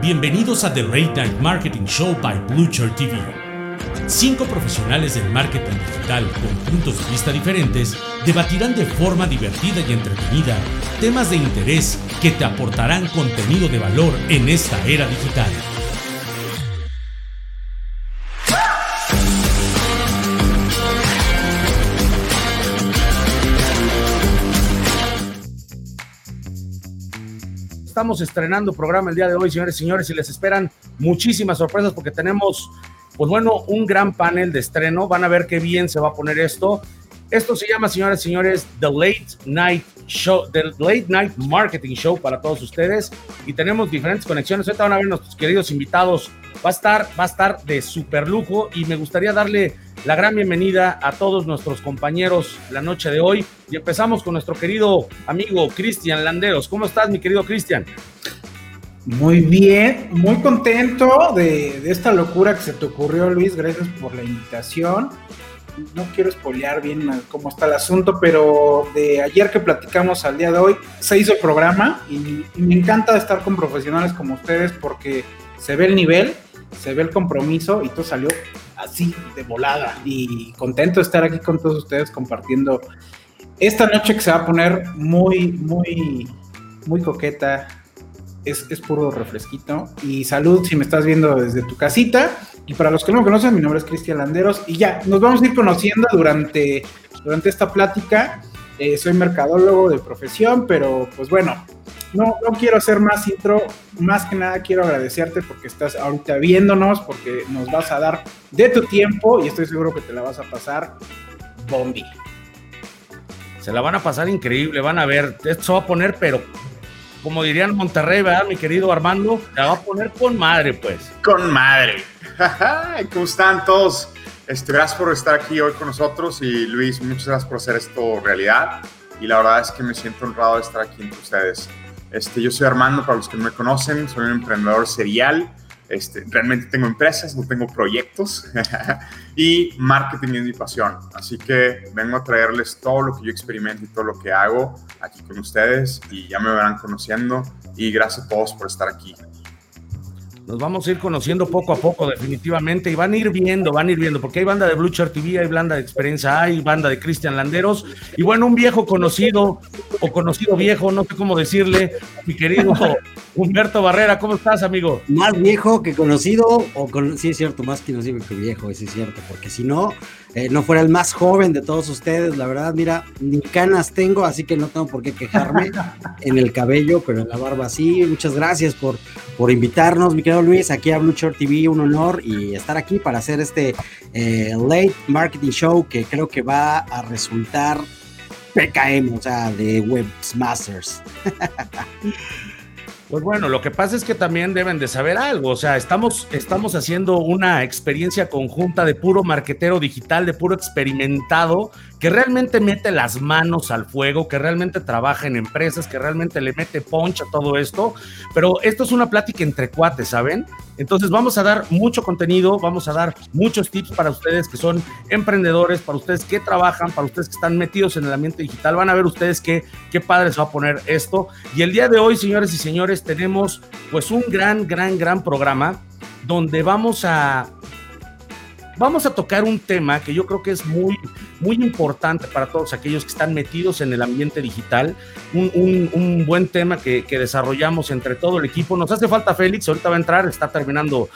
Bienvenidos a The Late Night Marketing Show by Blue Chair TV. 5 profesionales del marketing digital con puntos de vista diferentes debatirán de forma divertida y entretenida temas de interés que te aportarán contenido de valor en esta era digital. Estamos estrenando programa el día de hoy, señores y señores, y les esperan muchísimas sorpresas porque tenemos, pues bueno, un gran panel de estreno. Van a ver qué bien se va a poner esto. Esto se llama, señoras y señores, The Late Night Show, The Late Night Marketing Show para todos ustedes. Y tenemos diferentes conexiones. Ahorita van a ver nuestros queridos invitados. Va a estar de super lujo y me gustaría darle la gran bienvenida a todos nuestros compañeros la noche de hoy. Y empezamos con nuestro querido amigo Cristian Landeros. ¿Cómo estás, mi querido Cristian? Muy bien, muy contento de esta locura que se te ocurrió, Luis. Gracias por la invitación. No quiero spoilear bien cómo está el asunto, pero de ayer que platicamos al día de hoy, se hizo el programa y me encanta estar con profesionales como ustedes porque se ve el nivel, se ve el compromiso y todo salió así de volada, y contento de estar aquí con todos ustedes compartiendo esta noche que se va a poner muy, muy, muy coqueta. Es puro refresquito. Y salud si me estás viendo desde tu casita. Y para los que no me conocen, mi nombre es Cristian Landeros y ya, nos vamos a ir conociendo durante esta plática. Soy mercadólogo de profesión, pero pues bueno, no quiero hacer más intro. Más que nada quiero agradecerte porque estás ahorita viéndonos, porque nos vas a dar de tu tiempo y estoy seguro que te la vas a pasar bombi. Se la van a pasar increíble, van a ver, esto va a poner, pero como dirían Monterrey, ¿verdad, mi querido Armando? La va a poner con madre, pues. Con madre. ¿Cómo están todos? Gracias por estar aquí hoy con nosotros y Luis, muchas gracias por hacer esto realidad. Y la verdad es que me siento honrado de estar aquí entre ustedes. Yo soy Armando, para los que no me conocen, soy un emprendedor serial. Realmente tengo empresas, no tengo proyectos. Y marketing es mi pasión. Así que vengo a traerles todo lo que yo experimento y todo lo que hago aquí con ustedes y ya me verán conociendo. Y gracias a todos por estar aquí. Nos vamos a ir conociendo poco a poco, definitivamente, y van a ir viendo, porque hay banda de Blue Chair TV, hay banda de Experiencia, hay banda de Cristian Landeros, y bueno, un viejo conocido, o conocido viejo, no sé cómo decirle, mi querido Humberto Barrera, ¿cómo estás, amigo? Más viejo que conocido, sí es cierto, más conocido que viejo, sí es cierto, porque si no, no fuera el más joven de todos ustedes, la verdad, mira, ni canas tengo, así que no tengo por qué quejarme en el cabello, pero en la barba sí. Muchas gracias por invitarnos, mi querido Luis, aquí a Blue Chair TV, un honor y estar aquí para hacer este Late Marketing Show que creo que va a resultar PKM, o sea, de Webmasters. Pues bueno, lo que pasa es que también deben de saber algo, o sea, estamos haciendo una experiencia conjunta de puro marketero digital, de puro experimentado, que realmente mete las manos al fuego, que realmente trabaja en empresas, que realmente le mete punch a todo esto, pero esto es una plática entre cuates, ¿saben? Entonces vamos a dar mucho contenido, vamos a dar muchos tips para ustedes que son emprendedores, para ustedes que trabajan, para ustedes que están metidos en el ambiente digital, van a ver ustedes qué padre se va a poner esto. Y el día de hoy, señores y señores, tenemos pues un gran programa donde vamos a tocar un tema que yo creo que es muy importante para todos aquellos que están metidos en el ambiente digital, un buen tema que desarrollamos entre todo el equipo. Nos hace falta Félix, ahorita va a entrar, está terminando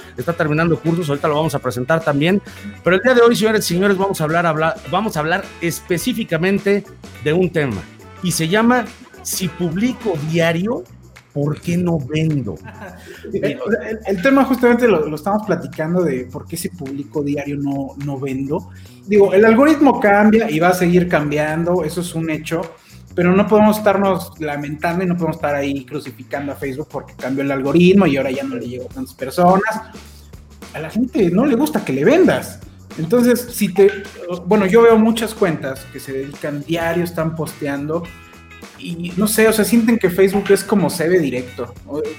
cursos, ahorita lo vamos a presentar también, pero el día de hoy, señores y señores, vamos a hablar específicamente de un tema y se llama: si publico diario, ¿por qué no vendo? El tema justamente lo estamos platicando de por qué si publico diario no vendo. Digo, el algoritmo cambia y va a seguir cambiando, eso es un hecho, pero no podemos estarnos lamentando y no podemos estar ahí crucificando a Facebook porque cambió el algoritmo y ahora ya no le llegó a tantas personas. A la gente no le gusta que le vendas. Entonces, yo veo muchas cuentas que se dedican diario, están posteando, y no sé, o sea, sienten que Facebook es como CV directo.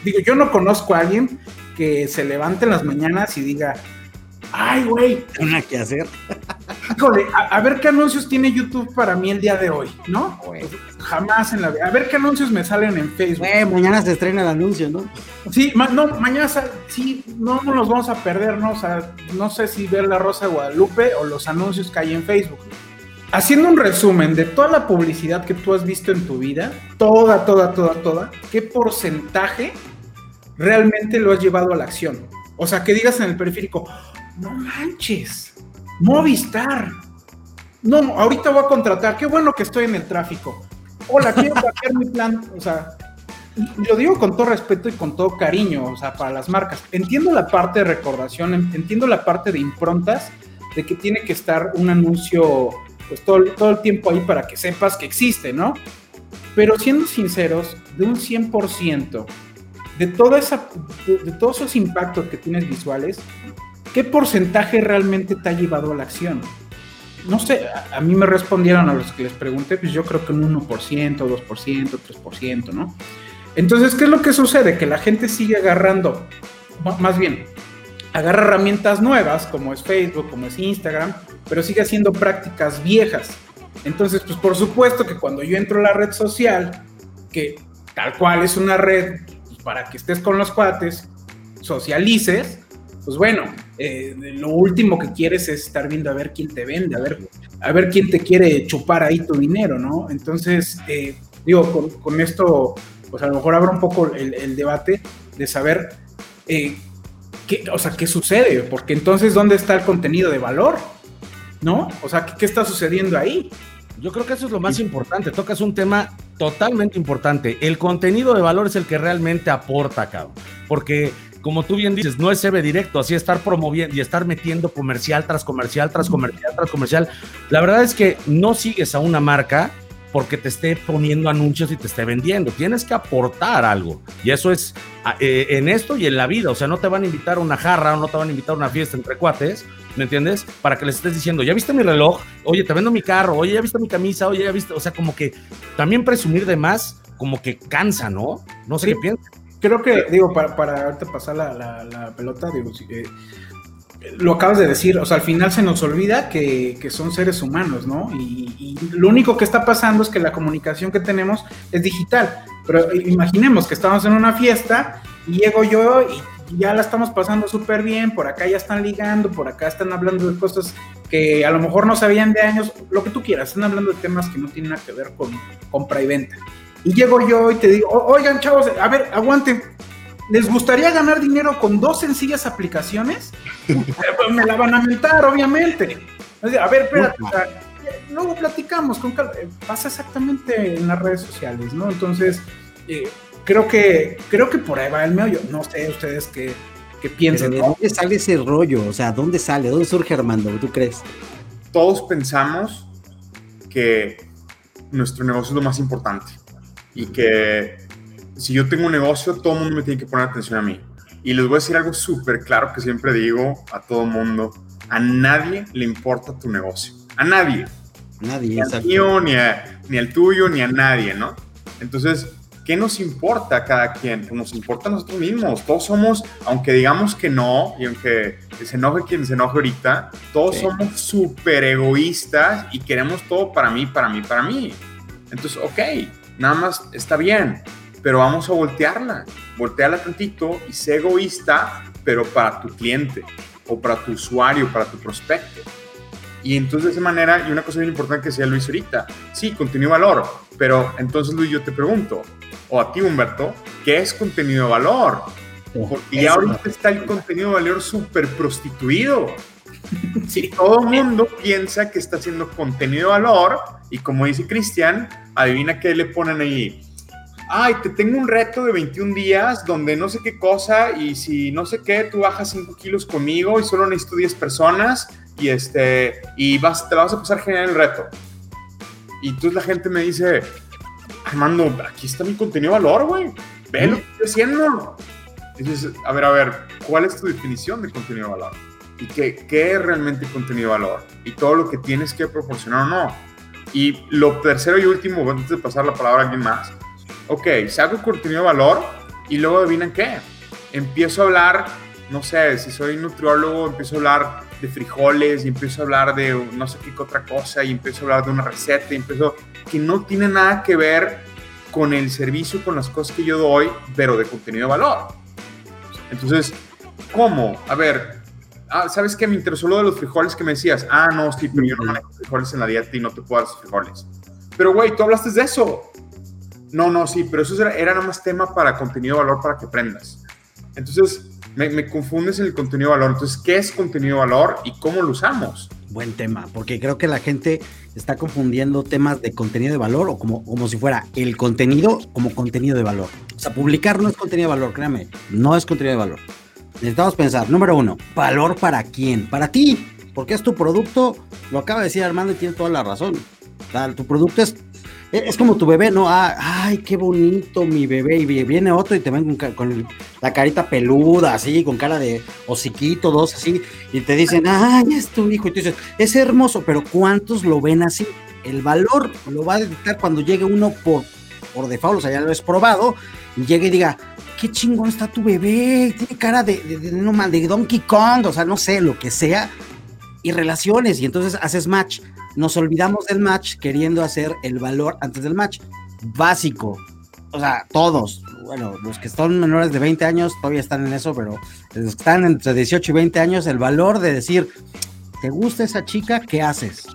Digo, yo no conozco a alguien que se levante en las mañanas y diga: ¡ay, güey! ¿Qué hay que hacer? Híjole, a ver qué anuncios tiene YouTube para mí el día de hoy, ¿no? Pues, jamás en la vida. A ver qué anuncios me salen en Facebook. Mañana se estrena el anuncio, ¿no? Sí, mañana, sí, no nos vamos a perder, ¿no? O sea, no sé si ver la Rosa de Guadalupe o los anuncios que hay en Facebook. Haciendo un resumen de toda la publicidad que tú has visto en tu vida, toda, ¿qué porcentaje realmente lo has llevado a la acción? O sea, que digas en el periférico, no manches, Movistar. No, ahorita voy a contratar, qué bueno que estoy en el tráfico. Hola, quiero cambiar mi plan, o sea... Lo digo con todo respeto y con todo cariño, o sea, para las marcas. Entiendo la parte de recordación, entiendo la parte de improntas, de que tiene que estar un anuncio pues todo el tiempo ahí para que sepas que existe, ¿no? Pero siendo sinceros, de un 100%, de todos esos impactos que tienes visuales, ¿qué porcentaje realmente te ha llevado a la acción? No sé, a mí me respondieron a los que les pregunté, pues yo creo que un 1%, 2%, 3%, ¿no? Entonces, ¿qué es lo que sucede? Que la gente sigue agarrando, más bien, agarra herramientas nuevas, como es Facebook, como es Instagram, pero sigue haciendo prácticas viejas. Entonces, pues por supuesto que cuando yo entro a la red social, que tal cual es una red, para que estés con los cuates, socialices, pues bueno, lo último que quieres es estar viendo a ver quién te vende, a ver quién te quiere chupar ahí tu dinero, ¿no? Entonces, digo, con esto... pues a lo mejor abra un poco el debate de saber qué sucede, porque entonces ¿dónde está el contenido de valor? ¿No? O sea, ¿qué está sucediendo ahí? Yo creo que eso es lo más importante, tocas un tema totalmente importante, el contenido de valor es el que realmente aporta, cabrón, porque como tú bien dices, no es CV directo, así estar promoviendo y estar metiendo comercial tras comercial, tras comercial, tras comercial, la verdad es que no sigues a una marca porque te esté poniendo anuncios y te esté vendiendo. Tienes que aportar algo. Y eso es en esto y en la vida. O sea, no te van a invitar a una jarra o no te van a invitar a una fiesta entre cuates, ¿me entiendes? Para que les estés diciendo, ¿ya viste mi reloj? Oye, te vendo mi carro. Oye, ¿ya viste mi camisa? Oye, ¿ya viste? O sea, como que también presumir de más, como que cansa, ¿no? No sé qué piensas. Creo que, digo, para ahorita pasar la pelota, digo, lo acabas de decir, o sea, al final se nos olvida que son seres humanos, ¿no? Y lo único que está pasando es que la comunicación que tenemos es digital, pero imaginemos que estamos en una fiesta y llego yo y ya la estamos pasando súper bien, por acá ya están ligando, por acá están hablando de cosas que a lo mejor no sabían de años, lo que tú quieras, están hablando de temas que no tienen nada que ver con compra y venta. Y llego yo y te digo, oigan, chavos, a ver, aguanten. ¿Les gustaría ganar dinero con 2 sencillas aplicaciones? Me la van a mentar, obviamente. A ver, espérate, luego platicamos con calma. Pasa exactamente en las redes sociales, ¿no? Entonces, creo que por ahí va el meollo. No sé ustedes qué piensan. ¿De dónde sale ese rollo? O sea, ¿dónde sale? ¿Dónde surge, Armando? ¿Tú crees? Todos pensamos que nuestro negocio es lo más importante y que... si yo tengo un negocio, todo el mundo me tiene que poner atención a mí. Y les voy a decir algo súper claro que siempre digo a todo mundo. A nadie le importa tu negocio. A nadie. Nadie. Ni al mío, ni al tuyo, ni a nadie, ¿no? Entonces, ¿qué nos importa a cada quien? Nos importa a nosotros mismos. Todos somos, aunque digamos que no, y aunque se enoje quien se enoje ahorita, todos somos súper egoístas y queremos todo para mí, para mí, para mí. Entonces, ok, nada más está bien. Pero vamos a voltearla tantito y sé egoísta, pero para tu cliente o para tu usuario, para tu prospecto. Y entonces de esa manera, y una cosa bien importante que decía Luis ahorita, sí, contenido de valor, pero entonces Luis, yo te pregunto, o a ti Humberto, ¿qué es contenido de valor? Porque ya ahorita está el contenido de valor súper prostituido. Sí, todo el mundo piensa que está haciendo contenido de valor y como dice Cristian, adivina qué le ponen ahí. Ay, te tengo un reto de 21 días donde no sé qué cosa y si no sé qué, tú bajas 5 kilos conmigo y solo necesito 10 personas y, te la vas a pasar genial el reto. Y entonces la gente me dice, Armando, aquí está mi contenido de valor, güey. Ve lo que estoy haciendo. Y dices, a ver, ¿cuál es tu definición de contenido de valor? ¿Y qué es realmente contenido de valor? Y todo lo que tienes que proporcionar o no. Y lo tercero y último, antes de pasar la palabra a alguien más, ok, saco contenido de valor y luego adivinan qué. Empiezo a hablar, no sé, si soy nutriólogo, empiezo a hablar de frijoles y empiezo a hablar de no sé qué otra cosa y empiezo a hablar de una receta y empiezo... que no tiene nada que ver con el servicio, con las cosas que yo doy, pero de contenido de valor. Entonces, ¿cómo? A ver, ¿sabes qué? Me interesó lo de los frijoles que me decías. Ah, no, sí, pero yo no manejo frijoles en la dieta y no te puedo dar esos frijoles. Pero, güey, tú hablaste de eso. No, no, sí, pero eso era nada más tema para contenido de valor para que aprendas. Entonces, me confundes en el contenido de valor. Entonces, ¿qué es contenido de valor y cómo lo usamos? Buen tema, porque creo que la gente está confundiendo temas de contenido de valor o como si fuera el contenido como contenido de valor. O sea, publicar no es contenido de valor, créame, no es contenido de valor. Necesitamos pensar, número uno, ¿valor para quién? Para ti, porque es tu producto, lo acaba de decir Armando y tiene toda la razón. O sea, tu producto es como tu bebé, ¿no? Ah, ay, qué bonito mi bebé, y viene otro y te ven con la carita peluda, así, con cara de hociquito, dos, así, y te dicen, ay, es tu hijo, y tú dices, es hermoso, pero ¿cuántos lo ven así? El valor lo va a detectar cuando llegue uno por default, o sea, ya lo has probado, y llegue y diga, qué chingón está tu bebé, tiene cara de Donkey Kong, o sea, no sé, lo que sea, y relaciones, y entonces haces match. Nos olvidamos del match queriendo hacer el valor antes del match. Básico. O sea, todos. Bueno, los que están menores de 20 años todavía están en eso, pero los que están entre 18 y 20 años, el valor de decir, ¿te gusta esa chica? ¿Qué haces?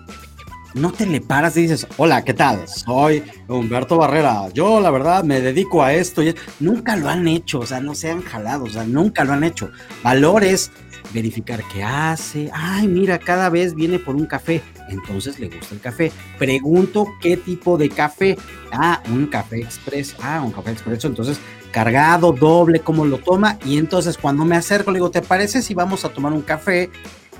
No te le paras y dices, hola, ¿qué tal? Soy Humberto Barrera. Yo, la verdad, me dedico a esto. Nunca lo han hecho. O sea, no se han jalado. O sea, nunca lo han hecho. Valores. Verificar qué hace. Ay, mira, cada vez viene por un café. Entonces le gusta el café. Pregunto qué tipo de café. Ah, un café express. Ah, un café expreso. Entonces, cargado, doble, cómo lo toma. Y entonces, cuando me acerco, le digo, ¿te parece si vamos a tomar un café?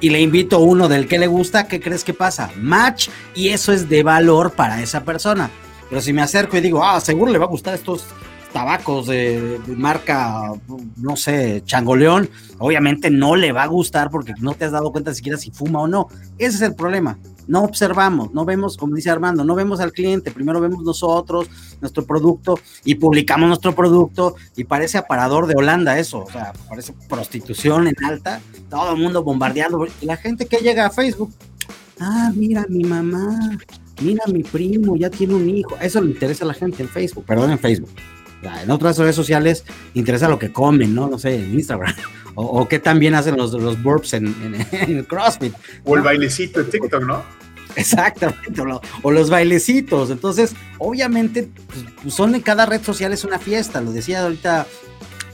Y le invito uno del que le gusta. ¿Qué crees que pasa? Match. Y eso es de valor para esa persona. Pero si me acerco y digo, seguro le va a gustar estos tabacos de marca, no sé, Chango León, obviamente no le va a gustar porque no te has dado cuenta siquiera si fuma o no. Ese es el problema. No observamos, no vemos, como dice Armando, no vemos al cliente, primero vemos nosotros, nuestro producto, y publicamos nuestro producto, y parece aparador de Holanda eso, o sea, parece prostitución en alta, todo el mundo bombardeando, y la gente que llega a Facebook, mira mi mamá, mira mi primo, ya tiene un hijo, eso le interesa a la gente en Facebook, perdón, en Facebook. En otras redes sociales interesa lo que comen, ¿no? No sé, en Instagram. O qué también hacen los burps en CrossFit. O el bailecito de TikTok, ¿no? Exactamente, o los bailecitos. Entonces, obviamente, pues son en cada red social es una fiesta. Lo decía ahorita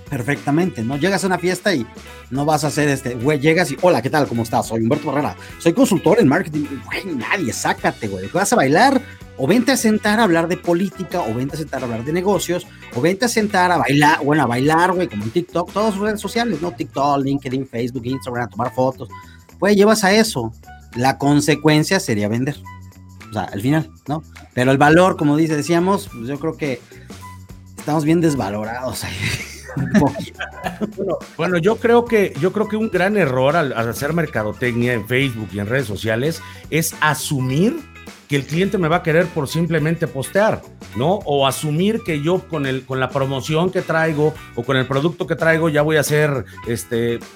perfectamente, ¿no? Llegas a una fiesta y no vas a hacer güey, llegas y, hola, ¿qué tal? ¿Cómo estás? Soy Humberto Barrera. Soy consultor en marketing. Güey, nadie, sácate, güey. ¿Vas a bailar? O vente a sentar a hablar de política, o vente a sentar a hablar de negocios, o vente a sentar a bailar, bueno, a bailar, güey, como en TikTok, todas sus redes sociales, ¿no? TikTok, LinkedIn, Facebook, Instagram, a tomar fotos. Güey, llevas a eso. La consecuencia sería vender. O sea, al final, ¿no? Pero el valor, como decíamos, pues yo creo que estamos bien desvalorados ahí. Bueno, yo creo que un gran error al hacer mercadotecnia en Facebook y en redes sociales es asumir que el cliente me va a querer por simplemente postear, ¿no? O asumir que yo con la promoción que traigo o con el producto que traigo ya voy a hacer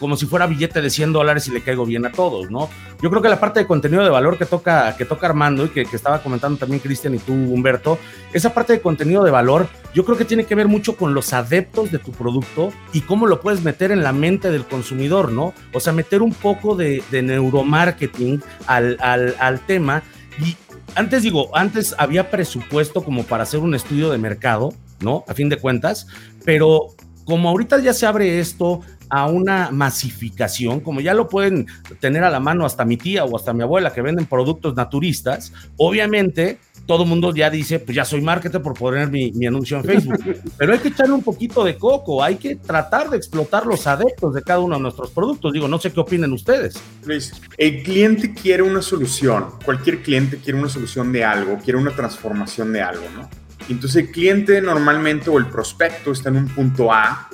como si fuera billete de $100 y le caigo bien a todos, ¿no? Yo creo que la parte de contenido de valor que toca Armando y que estaba comentando también Cristian y tú, Humberto, esa parte de contenido de valor yo creo que tiene que ver mucho con los adeptos de tu producto y cómo lo puedes meter en la mente del consumidor, ¿no? O sea, meter un poco de neuromarketing al tema. Y antes había presupuesto como para hacer un estudio de mercado, ¿no? A fin de cuentas, pero como ahorita ya se abre esto a una masificación, como ya lo pueden tener a la mano hasta mi tía o hasta mi abuela que venden productos naturistas, obviamente todo el mundo ya dice, pues ya soy marketer por poner mi anuncio en Facebook, pero hay que echarle un poquito de coco, hay que tratar de explotar los adeptos de cada uno de nuestros productos. Digo, no sé qué opinen ustedes. Luis, el cliente quiere una solución, cualquier cliente quiere una solución de algo, quiere una transformación de algo, ¿no? Entonces el cliente normalmente o el prospecto está en un punto A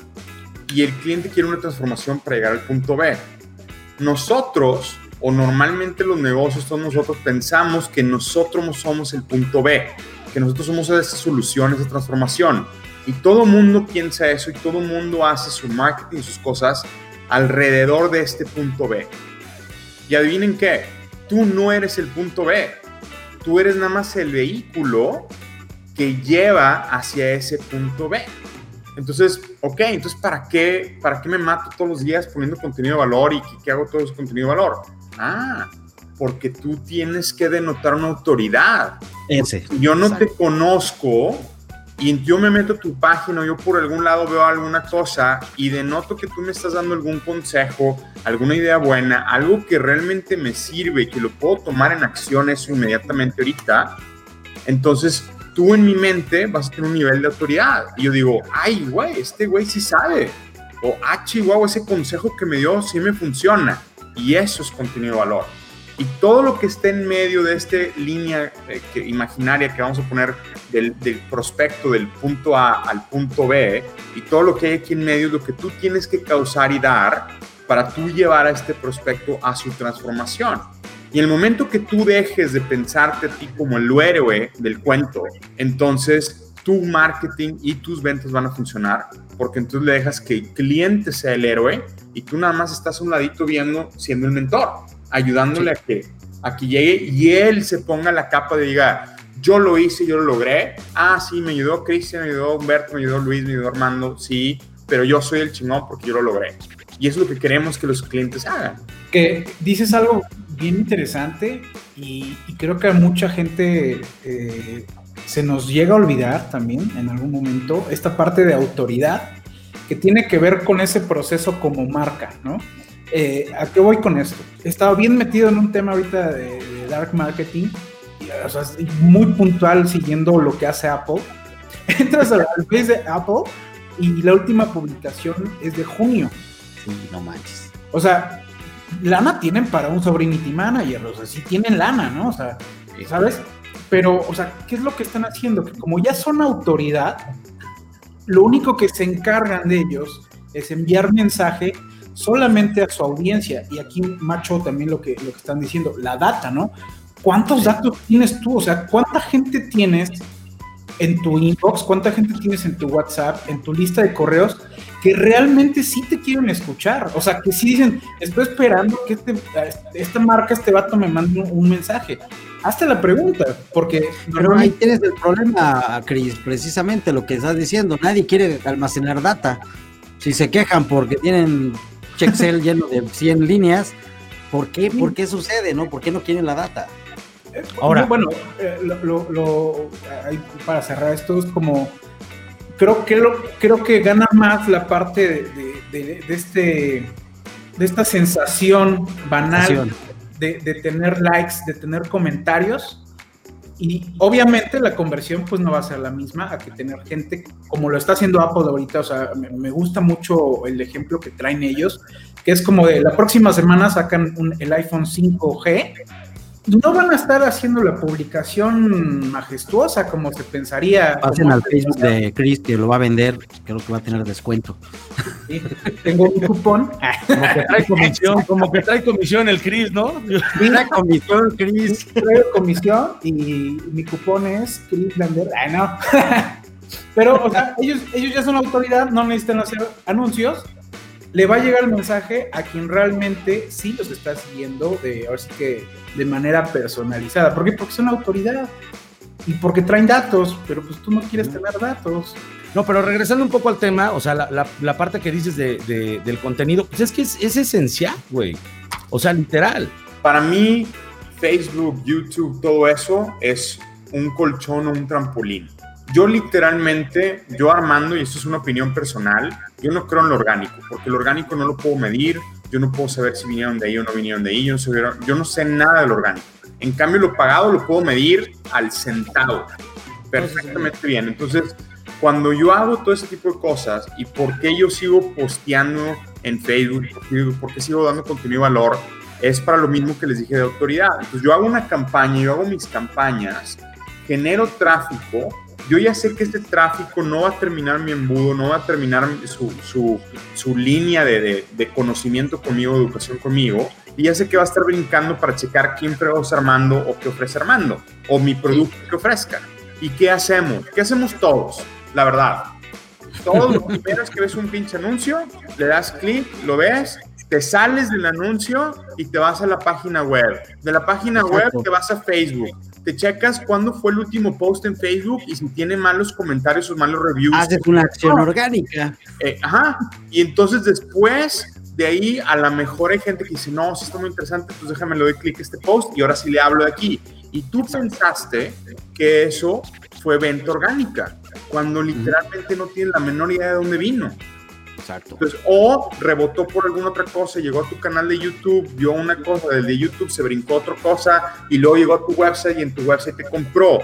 y el cliente quiere una transformación para llegar al punto B. Nosotros, o normalmente los negocios, todos nosotros pensamos que nosotros somos el punto B, que nosotros somos esa solución, esa transformación. Y todo mundo piensa eso y todo mundo hace su marketing, sus cosas alrededor de este punto B. Y adivinen qué, tú no eres el punto B, tú eres nada más el vehículo que lleva hacia ese punto B. Entonces, ok, entonces ¿para qué me mato todos los días poniendo contenido de valor y qué hago todo ese contenido de valor? Ah, porque tú tienes que denotar una autoridad. Ese. Yo no te conozco y yo me meto a tu página, yo por algún lado veo alguna cosa y denoto que tú me estás dando algún consejo, alguna idea buena, algo que realmente me sirve y que lo puedo tomar en acción eso inmediatamente ahorita. Entonces, tú en mi mente vas a tener un nivel de autoridad. Y yo digo, ay, güey, este güey sí sabe. O, ah, chihuahua, ese consejo que me dio sí me funciona. Y eso es contenido de valor. Y todo lo que esté en medio de esta línea imaginaria que vamos a poner del prospecto del punto A al punto B, y todo lo que hay aquí en medio es lo que tú tienes que causar y dar para tú llevar a este prospecto a su transformación. Y el momento que tú dejes de pensarte a ti como el héroe del cuento, entonces tu marketing y tus ventas van a funcionar, porque entonces le dejas que el cliente sea el héroe y tú nada más estás a un ladito viendo, siendo el mentor, ayudándole a que llegue y él se ponga la capa de diga, yo lo hice, yo lo logré. Ah, sí, me ayudó Cristian, me ayudó Humberto, me ayudó Luis, me ayudó Armando, sí, pero yo soy el chingón porque yo lo logré. Y eso es lo que queremos que los clientes hagan. Que dices algo bien interesante y creo que a mucha gente se nos llega a olvidar también en algún momento esta parte de autoridad que tiene que ver con ese proceso como marca, ¿no? ¿A qué voy con esto? He estado bien metido en un tema ahorita de dark marketing, y, o sea, muy puntual siguiendo lo que hace Apple. Entras al Face de Apple y la última publicación es de junio. Sí, no manches. O sea, lana tienen para un sobrinity manager, o sea, sí tienen lana, ¿no? O sea, ¿sabes? Pero, o sea, ¿qué es lo que están haciendo? Que como ya son autoridad, lo único que se encargan de ellos es enviar mensaje solamente a su audiencia. Y aquí, macho, también lo que están diciendo, la data, ¿no? ¿Cuántos datos tienes tú? O sea, ¿cuánta gente tienes en tu inbox? ¿Cuánta gente tienes en tu WhatsApp? ¿En tu lista de correos? Que realmente sí te quieren escuchar, o sea, que sí dicen, estoy esperando que esta marca, este vato me mande un mensaje. Hazte la pregunta, porque... Pero ahí tienes el problema, Cris, precisamente lo que estás diciendo, nadie quiere almacenar data. Si se quejan porque tienen Excel lleno de 100 líneas, ¿por qué? ¿Por qué sucede, no? ¿Por qué no quieren la data? Ahora, bueno, para cerrar esto es como... Creo que gana más la parte de esta sensación banal de tener likes, de tener comentarios, y obviamente la conversión pues no va a ser la misma a que tener gente como lo está haciendo Apple ahorita. O sea, me gusta mucho el ejemplo que traen ellos, que es como de la próxima semana sacan el iPhone 5G, no van a estar haciendo la publicación majestuosa como se pensaría. Pasen al Facebook de Chris, que lo va a vender, creo que va a tener descuento. Sí, tengo un cupón. Como que trae comisión el Chris, ¿no? Trae comisión, Chris. Trae comisión y mi cupón es Chris Landeros. Ah, no. Pero, o sea, ellos ya son autoridad, no necesitan hacer anuncios. Le va a llegar el mensaje a quien realmente sí los está siguiendo, ahora sí que de manera personalizada. ¿Por qué? Porque son autoridad y porque traen datos, pero pues tú no quieres tener datos. No, pero regresando un poco al tema, o sea, la parte que dices del contenido, pues es que es esencial, güey. O sea, literal. Para mí, Facebook, YouTube, todo eso es un colchón o un trampolín. Yo literalmente, Armando, y esto es una opinión personal, yo no creo en lo orgánico, porque lo orgánico no lo puedo medir, yo no puedo saber si vinieron de ahí o no vinieron de ahí, yo no sé nada de lo orgánico. En cambio, lo pagado lo puedo medir al centavo, perfectamente bien. Entonces, cuando yo hago todo ese tipo de cosas, y por qué yo sigo posteando en Facebook, por qué sigo dando contenido de valor, es para lo mismo que les dije de autoridad. Entonces, yo hago una campaña, yo hago mis campañas, genero tráfico. Yo ya sé que este tráfico no va a terminar mi embudo, no va a terminar su línea de conocimiento conmigo, educación conmigo, y ya sé que va a estar brincando para checar quién produce Armando o qué ofrece Armando, o mi producto que ofrezca. ¿Y qué hacemos? ¿Qué hacemos todos? La verdad. Todos los primeros que ves un pinche anuncio, le das clic, lo ves, te sales del anuncio y te vas a la página web. De la página web te vas a Facebook. te checas cuándo fue el último post en Facebook y si tiene malos comentarios o malos reviews. Haces una acción orgánica. Ajá. Y entonces después de ahí, a lo mejor hay gente que dice, no, sí está muy interesante, pues déjame le doy clic a este post y ahora sí le hablo de aquí. Y tú pensaste que eso fue venta orgánica, cuando literalmente no tienes la menor idea de dónde vino. Exacto. Entonces, o rebotó por alguna otra cosa, llegó a tu canal de YouTube, vio una cosa, desde YouTube se brincó otra cosa y luego llegó a tu website y en tu website te compró.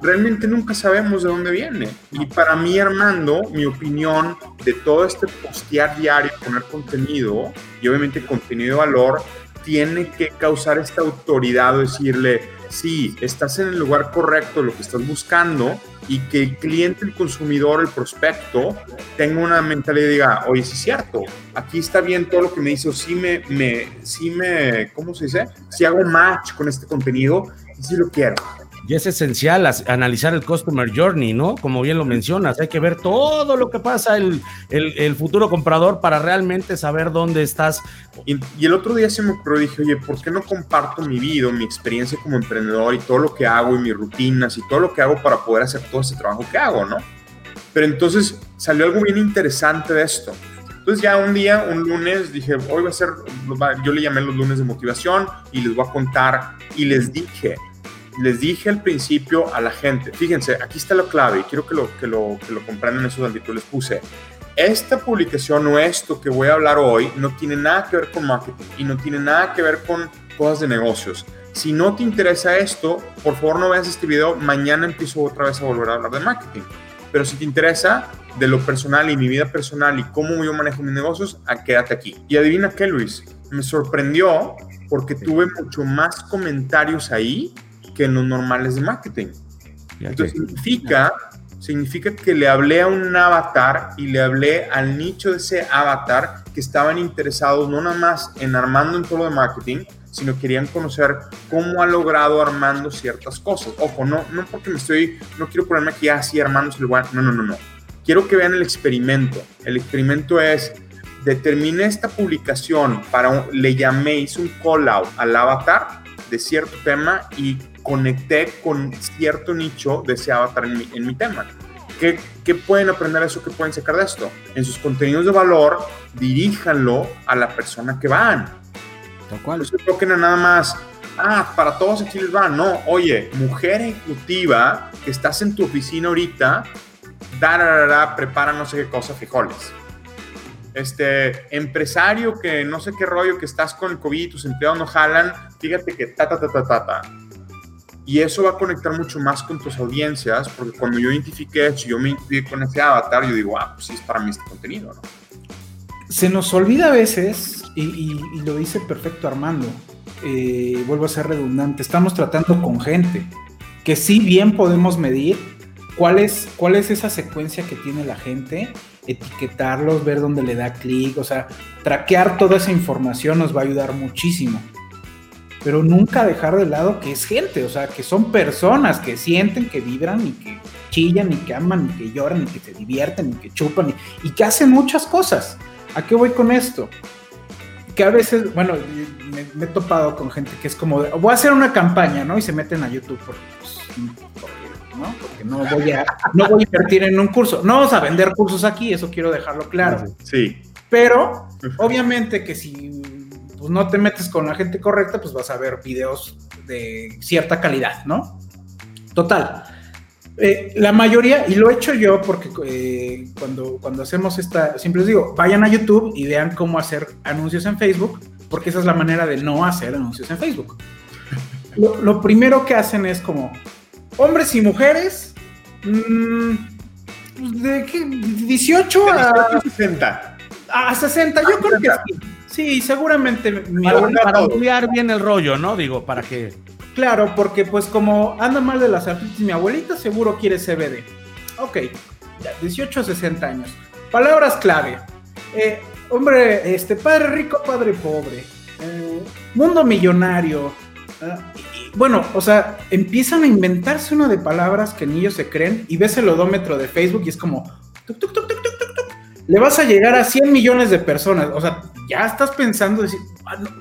Realmente nunca sabemos de dónde viene. Y para mí, Armando, mi opinión de todo este postear diario, poner contenido y obviamente contenido de valor, tiene que causar esta autoridad o decirle, sí, estás en el lugar correcto, lo que estás buscando, y que el cliente, el consumidor, el prospecto tenga una mentalidad y diga, oye, sí es cierto, aquí está bien todo lo que me dice, o sí me, ¿cómo se dice? Si hago match con este contenido, sí lo quiero. Y es esencial analizar el Customer Journey, ¿no? Como bien lo mencionas, hay que ver todo lo que pasa el futuro comprador para realmente saber dónde estás. Y el otro día se me ocurrió, dije, oye, ¿por qué no comparto mi vida, mi experiencia como emprendedor y todo lo que hago y mis rutinas y todo lo que hago para poder hacer todo ese trabajo que hago, ¿no? Pero entonces salió algo bien interesante de esto. Entonces ya un día, un lunes, dije, hoy va a ser, yo le llamé los lunes de motivación y les voy a contar y les dije al principio a la gente, fíjense, aquí está la clave y quiero que lo comprendan en esos artículos. Les puse, esta publicación o esto que voy a hablar hoy no tiene nada que ver con marketing y no tiene nada que ver con cosas de negocios. Si no te interesa esto, por favor no veas este video, mañana empiezo otra vez a volver a hablar de marketing. Pero si te interesa de lo personal y mi vida personal y cómo yo manejo mis negocios, quédate aquí. Y adivina qué, Luis, me sorprendió porque tuve mucho más comentarios ahí que en los normales de marketing. Entonces significa que le hablé a un avatar y le hablé al nicho de ese avatar que estaban interesados no nada más en Armando en todo lo de marketing, sino querían conocer cómo ha logrado Armando ciertas cosas. Ojo, no porque no quiero ponerme aquí así, Armando se lo voy a... No. Quiero que vean el experimento. El experimento es, determiné esta publicación le llamé, hice un call out al avatar de cierto tema y conecté con cierto nicho de ese avatar en mi tema. ¿Qué pueden aprender de eso? ¿Qué pueden sacar de esto? En sus contenidos de valor, diríjanlo a la persona que van. Tal cual. No se toquen a nada más, para todos aquí les van. No, oye, mujer ejecutiva que estás en tu oficina ahorita, prepara no sé qué cosa, frijoles. Empresario que no sé qué rollo, que estás con el COVID y tus empleados no jalan, fíjate que ta. Y eso va a conectar mucho más con tus audiencias, porque cuando yo identifique, si yo me identifique con ese avatar, yo digo, pues sí, es para mí este contenido, ¿no? Se nos olvida a veces, y lo dice perfecto Armando, vuelvo a ser redundante, estamos tratando con gente, que sí bien podemos medir cuál es esa secuencia que tiene la gente, etiquetarlos, ver dónde le da clic, o sea, traquear toda esa información nos va a ayudar muchísimo. Pero nunca dejar de lado que es gente, o sea, que son personas que sienten, que vibran y que chillan y que aman y que lloran y que se divierten y que chupan y que hacen muchas cosas. ¿A qué voy con esto? Que a veces, bueno, me he topado con gente que es como, voy a hacer una campaña, ¿no? Y se meten a YouTube porque no voy a invertir en un curso. No vamos a vender cursos aquí, eso quiero dejarlo claro. Sí. Pero obviamente que si pues no te metes con la gente correcta, pues vas a ver videos de cierta calidad, ¿no? Total. La mayoría, y lo he hecho yo porque cuando hacemos esta, siempre les digo, vayan a YouTube y vean cómo hacer anuncios en Facebook, porque esa es la manera de no hacer anuncios en Facebook. Lo primero que hacen es como, hombres y mujeres, ¿de qué? 18 a 60. A 60, yo creo que sí. Sí, seguramente para estudiar bien el rollo, ¿no? Digo, para que... Claro, porque pues como anda mal de las artritis, mi abuelita seguro quiere CBD. Ok, 18 a 60 años. Palabras clave. Hombre, padre rico, padre pobre. Mundo millonario. Bueno, o sea, empiezan a inventarse una de palabras que ni ellos se creen y ves el odómetro de Facebook y es como... Tuc, tuc, tuc, tuc, tuc, tuc. Le vas a llegar a 100 millones de personas. O sea, ya estás pensando, decir,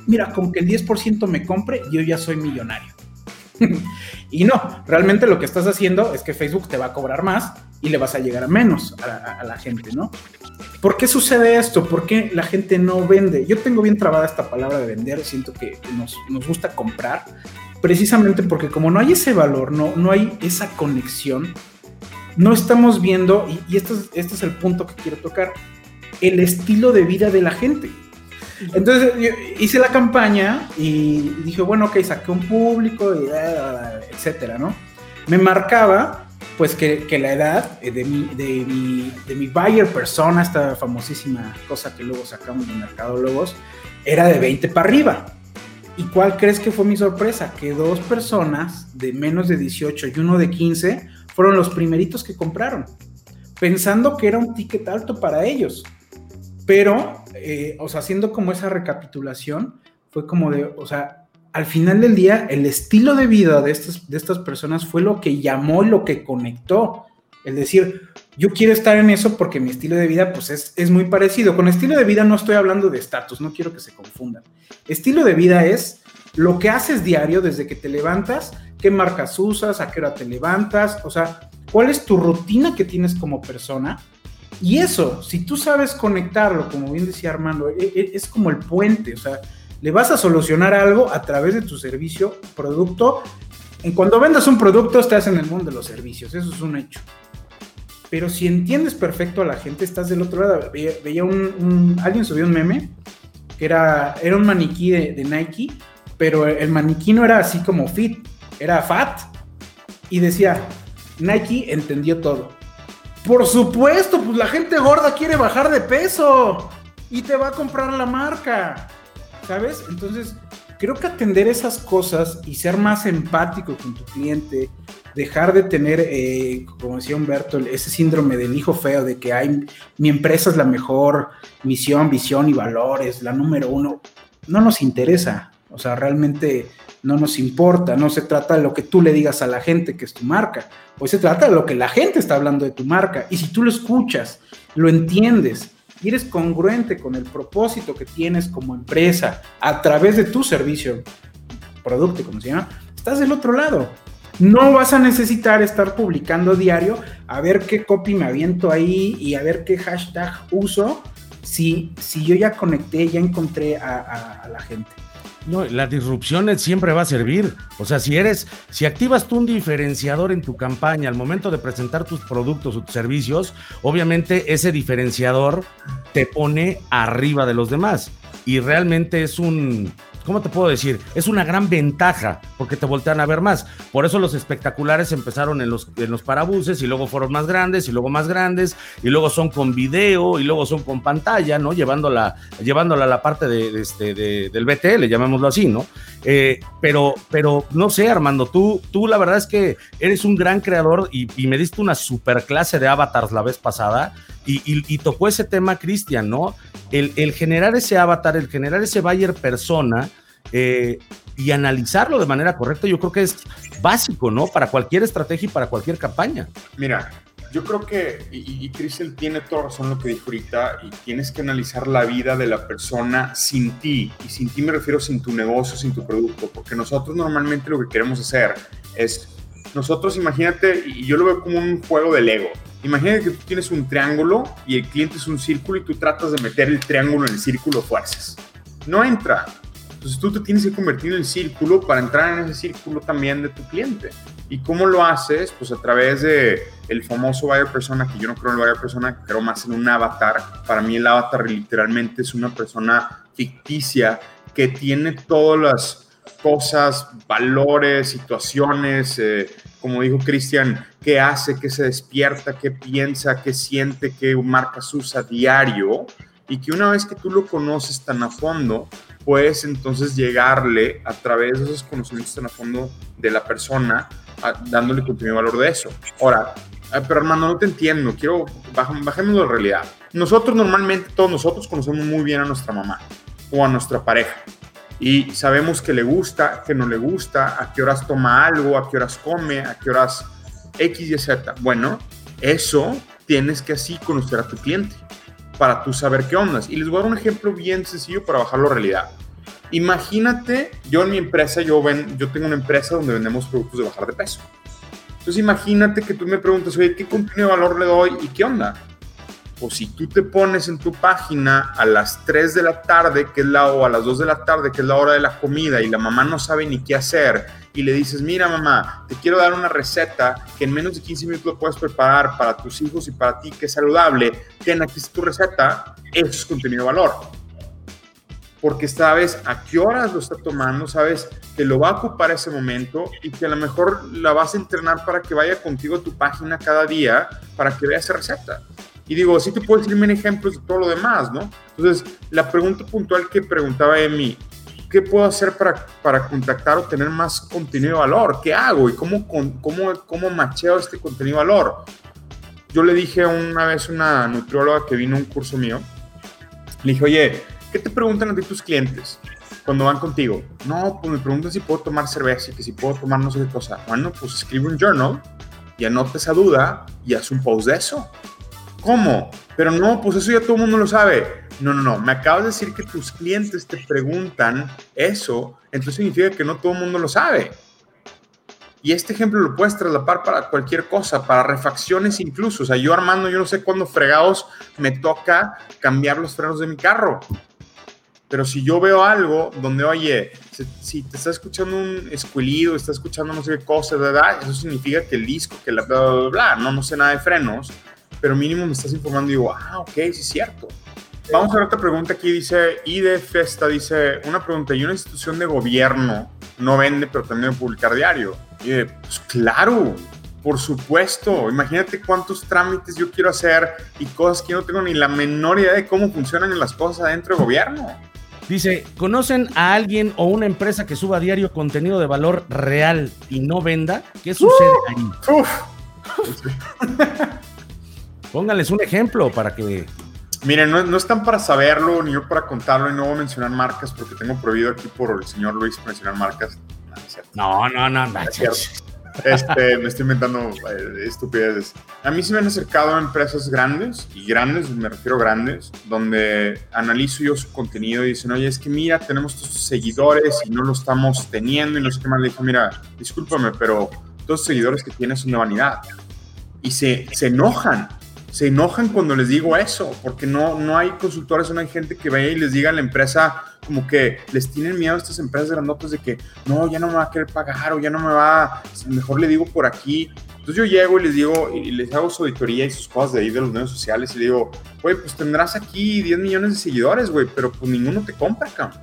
mira, con que el 10% me compre, yo ya soy millonario. Y no, realmente lo que estás haciendo es que Facebook te va a cobrar más y le vas a llegar a menos a la gente, ¿no? ¿Por qué sucede esto? ¿Por qué la gente no vende? Yo tengo bien trabada esta palabra de vender, siento que nos gusta comprar, precisamente porque como no hay ese valor, no hay esa conexión, no estamos viendo, y este es el punto que quiero tocar, el estilo de vida de la gente. Entonces yo hice la campaña y dije, bueno, ok, saqué un público, y etcétera, ¿no? Me marcaba pues que la edad de mi buyer persona, esta famosísima cosa que luego sacamos de Mercado Lobos, era de 20 para arriba. ¿Y cuál crees que fue mi sorpresa? Que 2 personas de menos de 18 y uno de 15 fueron los primeritos que compraron, pensando que era un ticket alto para ellos. Pero, o sea, haciendo como esa recapitulación, fue como de, o sea, al final del día, el estilo de vida de estas personas fue lo que llamó, lo que conectó. Es decir, yo quiero estar en eso porque mi estilo de vida, pues, es muy parecido. Con estilo de vida no estoy hablando de estatus, no quiero que se confundan. Estilo de vida es lo que haces diario desde que te levantas, qué marcas usas, a qué hora te levantas, o sea, cuál es tu rutina que tienes como persona. Y eso, si tú sabes conectarlo, como bien decía Armando, es como el puente, o sea, le vas a solucionar algo a través de tu servicio, producto. En cuando vendas un producto, estás en el mundo de los servicios, eso es un hecho. Pero si entiendes perfecto a la gente, estás del otro lado. Veía alguien subió un meme, que era un maniquí de Nike, pero el maniquí no era así como fit, era fat, y decía, Nike entendió todo. Por supuesto, pues la gente gorda quiere bajar de peso y te va a comprar la marca, ¿sabes? Entonces, creo que atender esas cosas y ser más empático con tu cliente, dejar de tener, como decía Humberto, ese síndrome del hijo feo de que mi empresa es la mejor, misión, visión y valores, la número uno, no nos interesa, o sea, realmente no nos importa, no se trata de lo que tú le digas a la gente que es tu marca, hoy se trata de lo que la gente está hablando de tu marca, y si tú lo escuchas, lo entiendes, y eres congruente con el propósito que tienes como empresa, a través de tu servicio, producto, como se llama, estás del otro lado, no vas a necesitar estar publicando diario, a ver qué copy me aviento ahí, y a ver qué hashtag uso, si yo ya conecté, ya encontré a la gente. No, la disrupción siempre va a servir. O sea, si activas tú un diferenciador en tu campaña al momento de presentar tus productos o tus servicios, obviamente ese diferenciador te pone arriba de los demás. Y realmente es ¿cómo te puedo decir? Es una gran ventaja porque te voltean a ver más. Por eso los espectaculares empezaron en los parabuses y luego fueron más grandes y luego son con video y luego son con pantalla, ¿no? Llevándola a la parte del BTL, llamémoslo así, ¿no? Pero no sé, Armando, tú la verdad es que eres un gran creador y me diste una super clase de avatars la vez pasada y tocó ese tema, Cristian, ¿no? El generar ese avatar, el generar ese buyer persona y analizarlo de manera correcta, yo creo que es básico, ¿no? Para cualquier estrategia y para cualquier campaña. Mira, yo creo que, y Cristian tiene toda razón lo que dijo ahorita, y tienes que analizar la vida de la persona sin ti, y sin ti me refiero sin tu negocio, sin tu producto, porque nosotros normalmente lo que queremos hacer es, nosotros imagínate, y yo lo veo como un juego de Lego. Imagínate que tú tienes un triángulo y el cliente es un círculo y tú tratas de meter el triángulo en el círculo, fuerzas. No entra. Entonces tú te tienes que convertir en el círculo para entrar en ese círculo también de tu cliente. ¿Y cómo lo haces? Pues a través del famoso buyer persona, que yo no creo en el buyer persona, creo más en un avatar. Para mí el avatar literalmente es una persona ficticia que tiene todas las cosas, valores, situaciones, como dijo Cristian, qué hace, qué se despierta, qué piensa, qué siente, qué marcas usa diario, y que una vez que tú lo conoces tan a fondo, puedes entonces llegarle a través de esos conocimientos tan a fondo de la persona, dándole contenido valor de eso. Ahora, pero Armando, no te entiendo, bajémoslo de realidad. Nosotros normalmente, todos nosotros conocemos muy bien a nuestra mamá o a nuestra pareja, y sabemos que le gusta, que no le gusta, a qué horas toma algo, a qué horas come, a qué horas X y Z. Bueno, eso tienes que así conocer a tu cliente para tú saber qué ondas. Y les voy a dar un ejemplo bien sencillo para bajarlo a realidad. Imagínate, yo en mi empresa, yo tengo una empresa donde vendemos productos de bajar de peso. Entonces imagínate que tú me preguntas, oye, ¿qué contenido de valor le doy y qué onda? O si tú te pones en tu página a las 3 de la tarde, que es o a las 2 de la tarde, que es la hora de la comida, y la mamá no sabe ni qué hacer, y le dices, mira mamá, te quiero dar una receta que en menos de 15 minutos lo puedes preparar para tus hijos y para ti, que es saludable, ten, aquí es tu receta, eso es contenido de valor. Porque sabes a qué horas lo está tomando, sabes que lo va a ocupar ese momento y que a lo mejor la vas a entrenar para que vaya contigo a tu página cada día para que vea esa receta. Y digo, sí te puedo decir mil ejemplos de todo lo demás, ¿no? Entonces, la pregunta puntual que preguntaba Emi, ¿qué puedo hacer para contactar o tener más contenido de valor? ¿Qué hago? ¿Y cómo macheo este contenido de valor? Yo le dije una vez a una nutrióloga que vino a un curso mío, le dije, oye, ¿qué te preguntan a ti tus clientes cuando van contigo? No, pues me preguntan si puedo tomar cerveza y que si puedo tomar no sé qué cosa. Bueno, pues escribe un journal y anota esa duda y haz un post de eso. ¿Cómo? Pero no, pues eso ya todo el mundo lo sabe. No, me acabas de decir que tus clientes te preguntan eso, entonces significa que no todo el mundo lo sabe. Y este ejemplo lo puedes traslapar para cualquier cosa, para refacciones incluso. O sea, yo Armando, yo no sé cuándo fregados me toca cambiar los frenos de mi carro. Pero si yo veo algo donde, oye, si te está escuchando un escuelido, está escuchando no sé qué cosa, ¿verdad? Eso significa que el disco, que la bla, bla, bla, no sé nada de frenos, pero mínimo me estás informando y digo, ah, ok, sí es cierto. Vamos a ver otra pregunta aquí, dice, ID Festa, dice, una pregunta, ¿y una institución de gobierno no vende, pero también debe publicar diario? Y de, pues claro, por supuesto, imagínate cuántos trámites yo quiero hacer y cosas que yo no tengo ni la menor idea de cómo funcionan las cosas dentro del gobierno. Dice, ¿conocen a alguien o una empresa que suba a diario contenido de valor real y no venda? ¿Qué sucede ahí? Pónganles un ejemplo para que... Miren, no están para saberlo, ni yo para contarlo, y no voy a mencionar marcas porque tengo prohibido aquí por el señor Luis mencionar marcas. No, es cierto. Me estoy inventando estupideces. A mí se me han acercado a empresas grandes, y grandes, me refiero a grandes, donde analizo yo su contenido y dicen, oye, es que mira, tenemos estos seguidores y no lo estamos teniendo, y no sé qué más. Le dije, mira, discúlpame, pero todos los seguidores que tienes son de vanidad. Y se enojan. Se enojan cuando les digo eso, porque no hay consultores, no hay gente que vaya y les diga a la empresa, como que les tienen miedo a estas empresas grandotas de que no, ya no me va a querer pagar o ya no me va, mejor le digo por aquí. Entonces yo llego y les digo, y les hago su auditoría y sus cosas de ahí de los medios sociales y le digo, güey, pues tendrás aquí 10 millones de seguidores, güey, pero pues ninguno te compra, cabrón.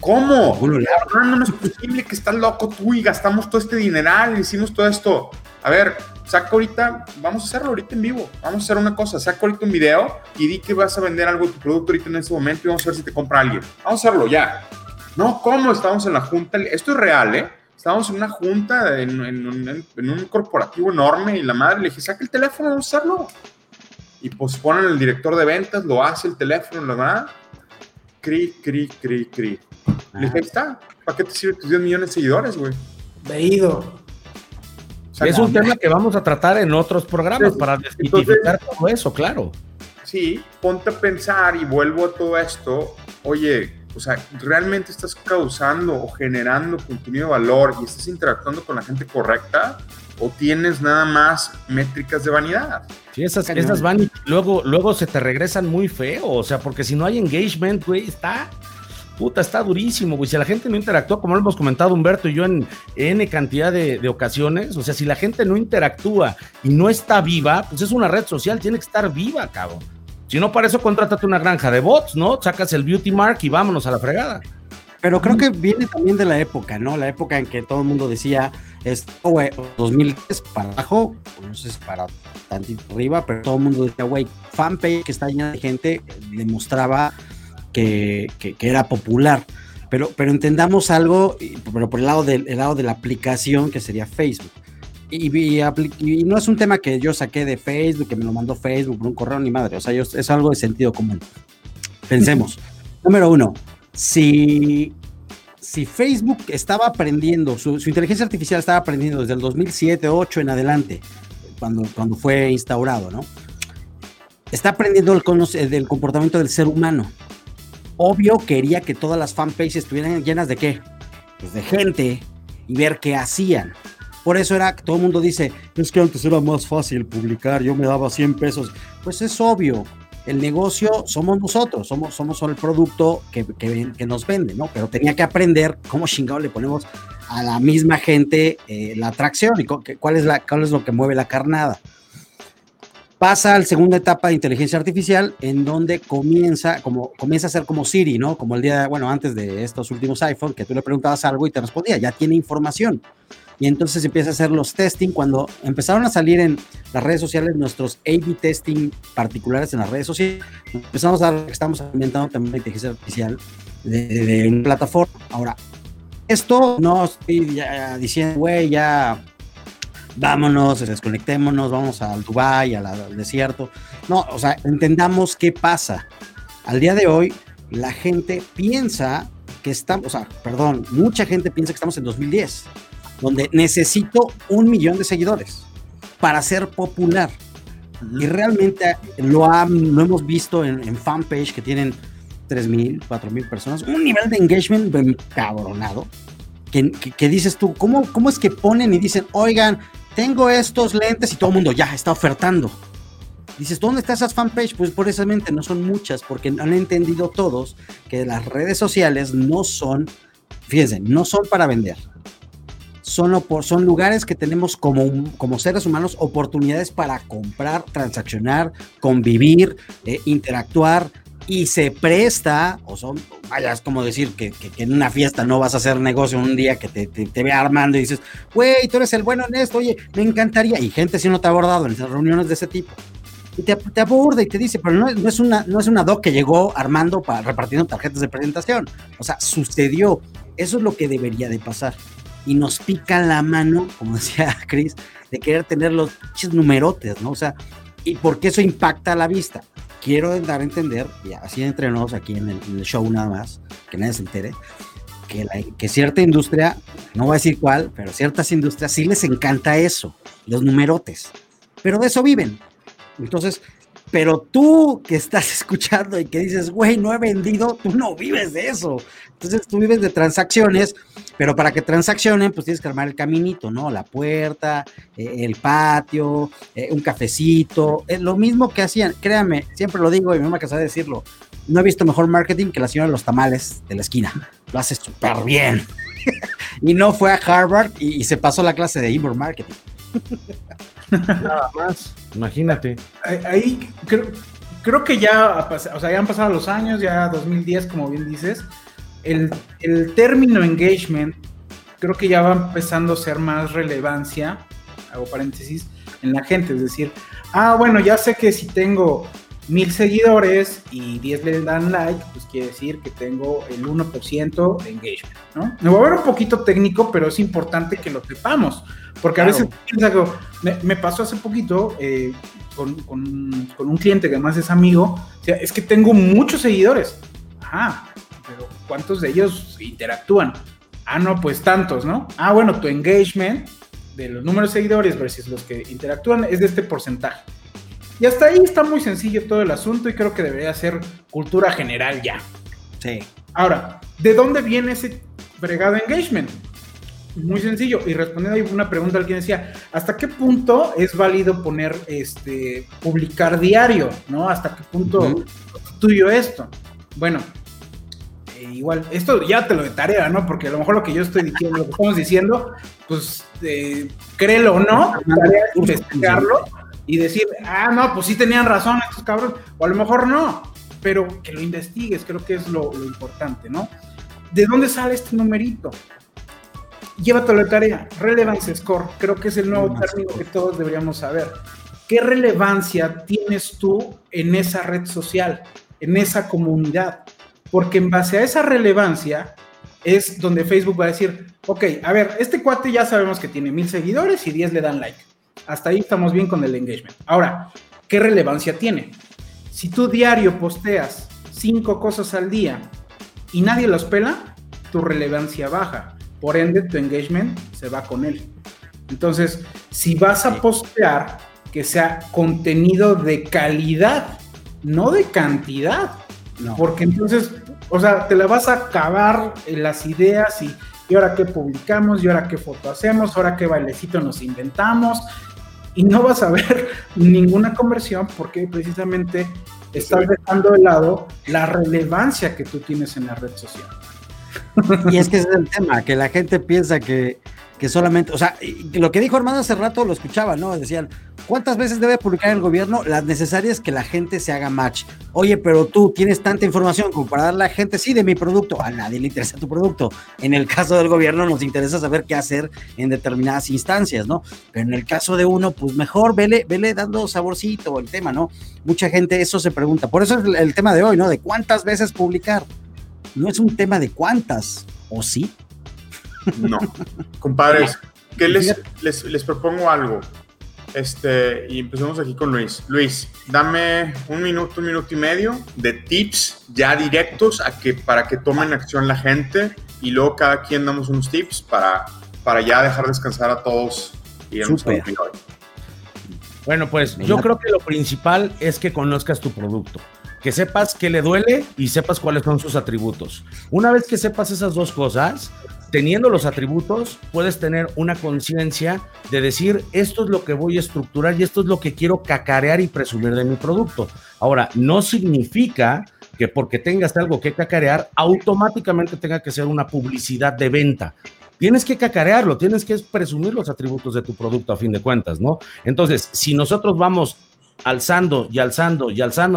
¿Cómo? No es posible que estás loco tú y gastamos todo este dineral y hicimos todo esto. A ver, saca ahorita, vamos a hacerlo ahorita en vivo, vamos a hacer una cosa, saca ahorita un video y di que vas a vender algo de tu producto ahorita en este momento y vamos a ver si te compra alguien. Vamos a hacerlo ya. No, ¿cómo? Estábamos en la junta, esto es real, ¿eh? Estábamos en una junta, en un corporativo enorme y la madre le dije, saca el teléfono, vamos a hacerlo. Y pues ponen el director de ventas, lo hace el teléfono, la verdad. Cri. Le dije, ahí está, ¿para qué te sirven tus 10 millones de seguidores, güey? Veído. Es un tema que vamos a tratar en otros programas para desmitificar todo eso, claro. Sí, ponte a pensar y vuelvo a todo esto. Oye, o sea, ¿realmente estás causando o generando contenido de valor y estás interactuando con la gente correcta? ¿O tienes nada más métricas de vanidad? Sí, esas van y luego se te regresan muy feo. O sea, porque si no hay engagement, güey, está durísimo, güey. Si la gente no interactúa, como lo hemos comentado Humberto y yo en N cantidad de ocasiones, o sea, si la gente no interactúa y no está viva, pues es una red social, tiene que estar viva, cabrón. Si no, para eso contrátate una granja de bots, ¿no? Sacas el beauty mark y vámonos a la fregada. Pero creo que viene también de la época, ¿no? La época en que todo el mundo decía, güey, 2003 para abajo, no sé si para tantito arriba, pero todo el mundo decía, güey, fanpage que está llena de gente, demostraba que era popular, pero entendamos algo, pero por el lado de la aplicación que sería Facebook. Y no es un tema que yo saqué de Facebook, que me lo mandó Facebook por un correo ni madre, o sea, es algo de sentido común. Pensemos, número uno, si Facebook estaba aprendiendo, su inteligencia artificial estaba aprendiendo desde el 2007, 2008 en adelante, cuando fue instaurado, ¿no? Está aprendiendo del comportamiento del ser humano. obvio quería que todas las fanpages estuvieran llenas de ¿qué? Pues de gente, y ver qué hacían. Por eso era, todo el mundo dice, es que antes era más fácil publicar, yo me daba 100 pesos. Pues es obvio, el negocio somos nosotros, somos el producto que nos vende, ¿no? Pero tenía que aprender cómo chingado le ponemos a la misma gente la atracción y cuál es lo que mueve la carnada. Pasa a la segunda etapa de inteligencia artificial, en donde comienza a ser como Siri, ¿no? Como el día, bueno, antes de estos últimos iPhone, que tú le preguntabas algo y te respondía, ya tiene información. Y entonces empieza a hacer los testing. Cuando empezaron a salir en las redes sociales nuestros A/B testing particulares en las redes sociales, empezamos a ver que estamos alimentando también la inteligencia artificial de una plataforma. Ahora, esto no estoy ya diciendo, güey, ya... vámonos, desconectémonos, vamos al Dubái, al desierto. No, o sea, entendamos qué pasa. Al día de hoy, la gente piensa que estamos, o sea, perdón, mucha gente piensa que estamos en 2010, donde necesito 1 millón de seguidores para ser popular. Y realmente lo hemos visto en fanpage que tienen 3,000, 4,000 personas, un nivel de engagement encabronado, que dices tú, ¿cómo es que ponen y dicen, oigan, tengo estos lentes y todo el mundo ya está ofertando? Dices, ¿dónde están esas fanpage? Pues por esa mente no son muchas, porque han entendido todos que las redes sociales no son, fíjense, no son para vender. Son lugares que tenemos como seres humanos oportunidades para comprar, transaccionar, convivir, interactuar, y se presta, vaya, es como decir que en una fiesta no vas a hacer negocio un día que te vea Armando y dices, güey, tú eres el bueno en esto, oye, me encantaría, y gente si no te ha abordado en esas reuniones de ese tipo, y te aborda y te dice, pero no es una doc que llegó Armando repartiendo tarjetas de presentación, o sea, sucedió. Eso es lo que debería de pasar, y nos pica la mano, como decía Chris, de querer tener los pinches numerotes, ¿no? O sea, y porque eso impacta a la vista. Quiero dar a entender, y así entre nosotros aquí en el show nada más, que nadie se entere, que cierta industria, no voy a decir cuál, pero ciertas industrias sí les encanta eso, los numerotes, pero de eso viven. Entonces, pero tú que estás escuchando y que dices, güey, no he vendido, tú no vives de eso. Entonces tú vives de transacciones, pero para que transaccionen, pues tienes que armar el caminito, ¿no? La puerta, el patio, un cafecito, lo mismo que hacían. Créanme, siempre lo digo y me cansé de decirlo, no he visto mejor marketing que la señora de los tamales de la esquina. Lo hace súper bien. Y no fue a Harvard y se pasó la clase de inbound marketing. Nada más, imagínate. Ahí creo que ya, o sea, ya han pasado los años, ya 2010, como bien dices, el término engagement creo que ya va empezando a ser más relevancia, hago paréntesis, en la gente, es decir, bueno, ya sé que si tengo 1000 seguidores y 10 le dan like, pues quiere decir que tengo el 1% de engagement, ¿no? Me voy a ver un poquito técnico, pero es importante que lo sepamos, porque claro. A veces pienso, me pasó hace poquito con un cliente que además es amigo, o sea, es que tengo muchos seguidores, pero ¿cuántos de ellos interactúan? No, pues tantos, ¿no? Bueno, tu engagement de los números de seguidores versus los que interactúan es de este porcentaje. Y hasta ahí está muy sencillo todo el asunto y creo que debería ser cultura general ya. Sí. Ahora, ¿de dónde viene ese fregado engagement? Muy sencillo. Y respondiendo ahí una pregunta, alguien decía, ¿hasta qué punto es válido poner, publicar diario, ¿no? ¿Hasta qué punto constituyo esto? Bueno, igual, esto ya te lo de tarea, ¿no? Porque a lo mejor lo que yo estoy diciendo, lo que estamos diciendo, pues, créelo o no, tarea es investigarlo. Y decir, no, pues sí tenían razón estos cabros, o a lo mejor no, pero que lo investigues, creo que es lo importante, ¿no? ¿De dónde sale este numerito? Llévatelo de tarea, relevance score, creo que es el nuevo término que todos deberíamos saber. ¿Qué relevancia tienes tú en esa red social, en esa comunidad? Porque en base a esa relevancia es donde Facebook va a decir, ok, a ver, este cuate ya sabemos que tiene 1000 seguidores y 10 le dan like. Hasta ahí estamos bien con el engagement. Ahora, ¿qué relevancia tiene? Si tú diario posteas 5 cosas al día y nadie las pela, tu relevancia baja. Por ende, tu engagement se va con él. Entonces, si vas a postear, que sea contenido de calidad, no de cantidad. No. Porque entonces O sea, te la vas a acabar en las ideas y ahora qué publicamos, y ahora qué foto hacemos, ahora qué bailecito nos inventamos, y no vas a ver ninguna conversión porque precisamente estás dejando de lado la relevancia que tú tienes en la red social. Y es que ese es el tema, que la gente piensa que solamente, o sea, lo que dijo Armando hace rato lo escuchaba, ¿no? Decían, ¿cuántas veces debe publicar el gobierno? Las necesarias que la gente se haga match. Oye, pero tú tienes tanta información como para darle a la gente, sí, de mi producto. A nadie le interesa tu producto. En el caso del gobierno nos interesa saber qué hacer en determinadas instancias, ¿no? Pero en el caso de uno, pues mejor vele dando saborcito al tema, ¿no? Mucha gente eso se pregunta. Por eso es el tema de hoy, ¿no? De cuántas veces publicar. No es un tema de cuántas, ¿o sí? No, compadres, que les propongo algo, y empezamos aquí con Luis. Luis, dame un minuto y medio de tips ya directos para que tomen acción la gente, y luego cada quien damos unos tips para ya dejar descansar a todos y irnos a dormir hoy. Bueno, pues yo creo que lo principal es que conozcas tu producto, que sepas qué le duele y sepas cuáles son sus atributos. Una vez que sepas esas dos cosas, teniendo los atributos, puedes tener una conciencia de decir, esto es lo que voy a estructurar y esto es lo que quiero cacarear y presumir de mi producto. Ahora, no significa que porque tengas algo que cacarear, automáticamente tenga que ser una publicidad de venta. Tienes que cacarearlo, tienes que presumir los atributos de tu producto a fin de cuentas, ¿no? Entonces, si nosotros vamos alzando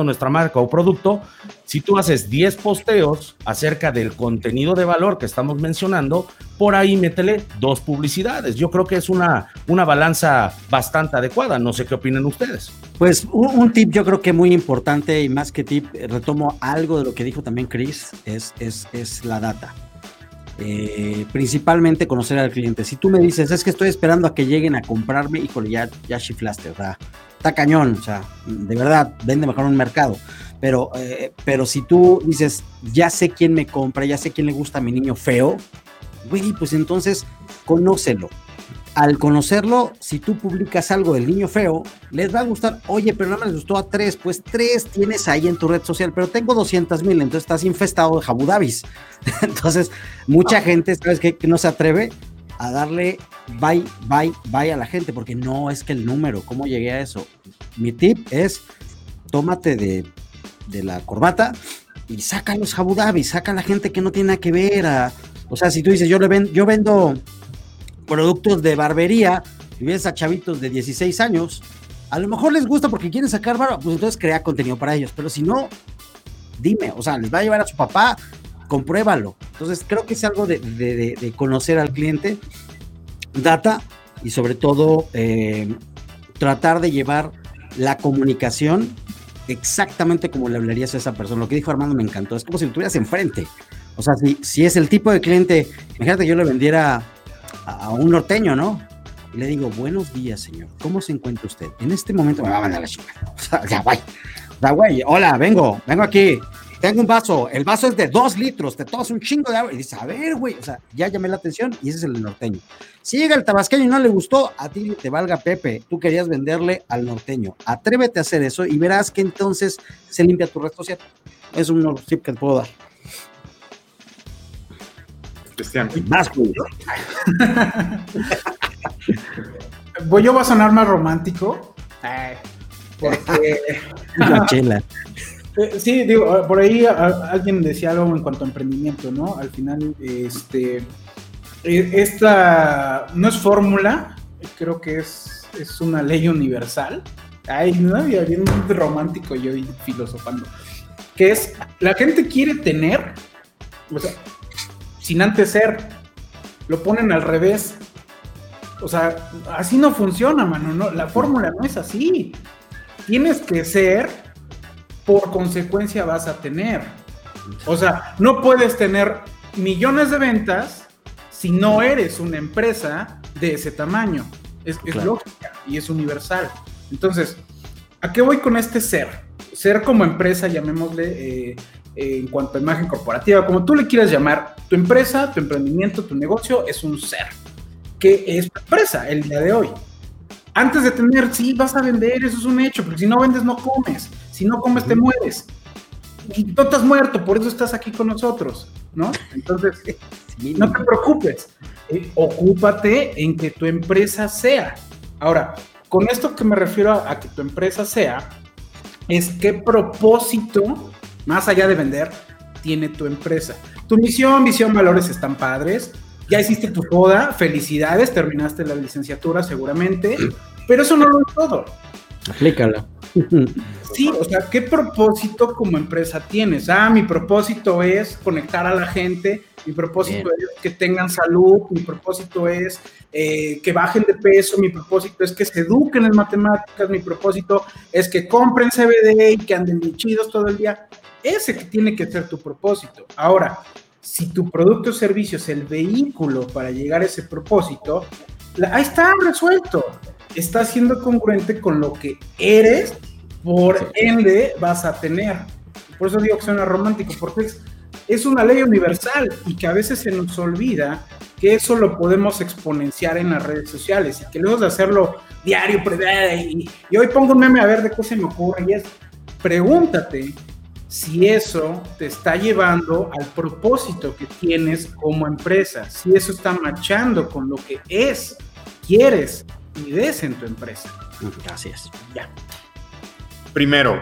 nuestra marca o producto, si tú haces 10 posteos acerca del contenido de valor que estamos mencionando, por ahí métele 2 publicidades. Yo creo que es una balanza bastante adecuada. No sé qué opinan ustedes. Pues un tip yo creo que muy importante, y más que tip, retomo algo de lo que dijo también Chris, es la data. Principalmente conocer al cliente. Si tú me dices, es que estoy esperando a que lleguen a comprarme, híjole, ya chiflaste, ¿verdad? Está cañón, o sea, de verdad, vende mejor un mercado. Pero si tú dices, ya sé quién me compra, ya sé quién le gusta a mi niño feo, güey, pues entonces, conócelo. Al conocerlo, si tú publicas algo del niño feo, les va a gustar. Oye, pero no me les gustó a 3, pues 3 tienes ahí en tu red social, pero tengo 200,000, entonces estás infestado de Abu Dhabis. Entonces, mucha gente, ¿sabes qué? Que no se atreve a darle bye a la gente, porque no es que el número, ¿cómo llegué a eso? Mi tip es, tómate de la corbata y saca los Abu Dhabis, saca a la gente que no tiene nada que ver. O sea, si tú dices, yo vendo productos de barbería, y ves a chavitos de 16 años, a lo mejor les gusta porque quieren sacar barba, pues entonces crea contenido para ellos, pero si no, dime, o sea, les va a llevar a su papá, compruébalo. Entonces creo que es algo de conocer al cliente, data, y sobre todo tratar de llevar la comunicación exactamente como le hablarías a esa persona. Lo que dijo Armando me encantó, es como si lo tuvieras enfrente. O sea, si es el tipo de cliente, imagínate que yo le vendiera a un norteño, ¿no? Y le digo, buenos días, señor, ¿cómo se encuentra usted? En este momento me va a mandar la chica. O sea, ya, güey. Hola, vengo aquí. Tengo un vaso. El vaso es de 2 litros. Te tomas un chingo de agua. Y dice, a ver, güey. O sea, ya llamé la atención y ese es el norteño. Si llega el tabasqueño y no le gustó, a ti te valga Pepe. Tú querías venderle al norteño. Atrévete a hacer eso y verás que entonces se limpia tu red social. Es un tip que te puedo dar. Cristian. Más cuidado. Yo voy a sonar más romántico. Porque... Una chela. Sí, digo, por ahí alguien decía algo en cuanto a emprendimiento, ¿no? Al final, esta no es fórmula, creo que es una ley universal. Ay, no, ya bien romántico yo y filosofando. Que es, la gente quiere tener, o sea, sin antes ser, lo ponen al revés. O sea, así no funciona, mano, ¿no? La fórmula no es así. Tienes que ser... por consecuencia vas a tener. O sea, no puedes tener millones de ventas si no eres una empresa de ese tamaño. Es lógica y es universal. Entonces, ¿a qué voy con este ser? Ser como empresa, llamémosle, en cuanto a imagen corporativa, como tú le quieras llamar, tu empresa, tu emprendimiento, tu negocio es un ser, que es tu empresa el día de hoy. Antes de tener, sí, vas a vender, eso es un hecho, porque si no vendes, no comes. Si no comes, te mueres. no estás muerto, por eso estás aquí con nosotros, ¿no? Entonces, no te preocupes, ocúpate en que tu empresa sea. Ahora, con esto que me refiero a que tu empresa sea, es qué propósito, más allá de vender, tiene tu empresa. Tu misión, visión, valores están padres, ya hiciste tu boda, felicidades, terminaste la licenciatura seguramente, pero eso no lo es todo. Aplícala. Sí, o sea, ¿qué propósito como empresa tienes? Ah, mi propósito es conectar a la gente, mi propósito es que tengan salud, mi propósito es que bajen de peso, mi propósito es que se eduquen en matemáticas, mi propósito es que compren CBD y que anden bien chidos todo el día. Ese que tiene que ser tu propósito. Ahora, si tu producto o servicio es el vehículo para llegar a ese propósito, ahí está resuelto. Está siendo congruente con lo que eres, por ende vas a tener. Por eso digo que suena romántico, porque es una ley universal y que a veces se nos olvida que eso lo podemos exponenciar en las redes sociales y que lejos de hacerlo diario, y hoy pongo un meme a ver de qué se me ocurre, y es, pregúntate si eso te está llevando al propósito que tienes como empresa, si eso está marchando con lo que es, quieres, ideas en tu empresa. Gracias. Ya. Primero,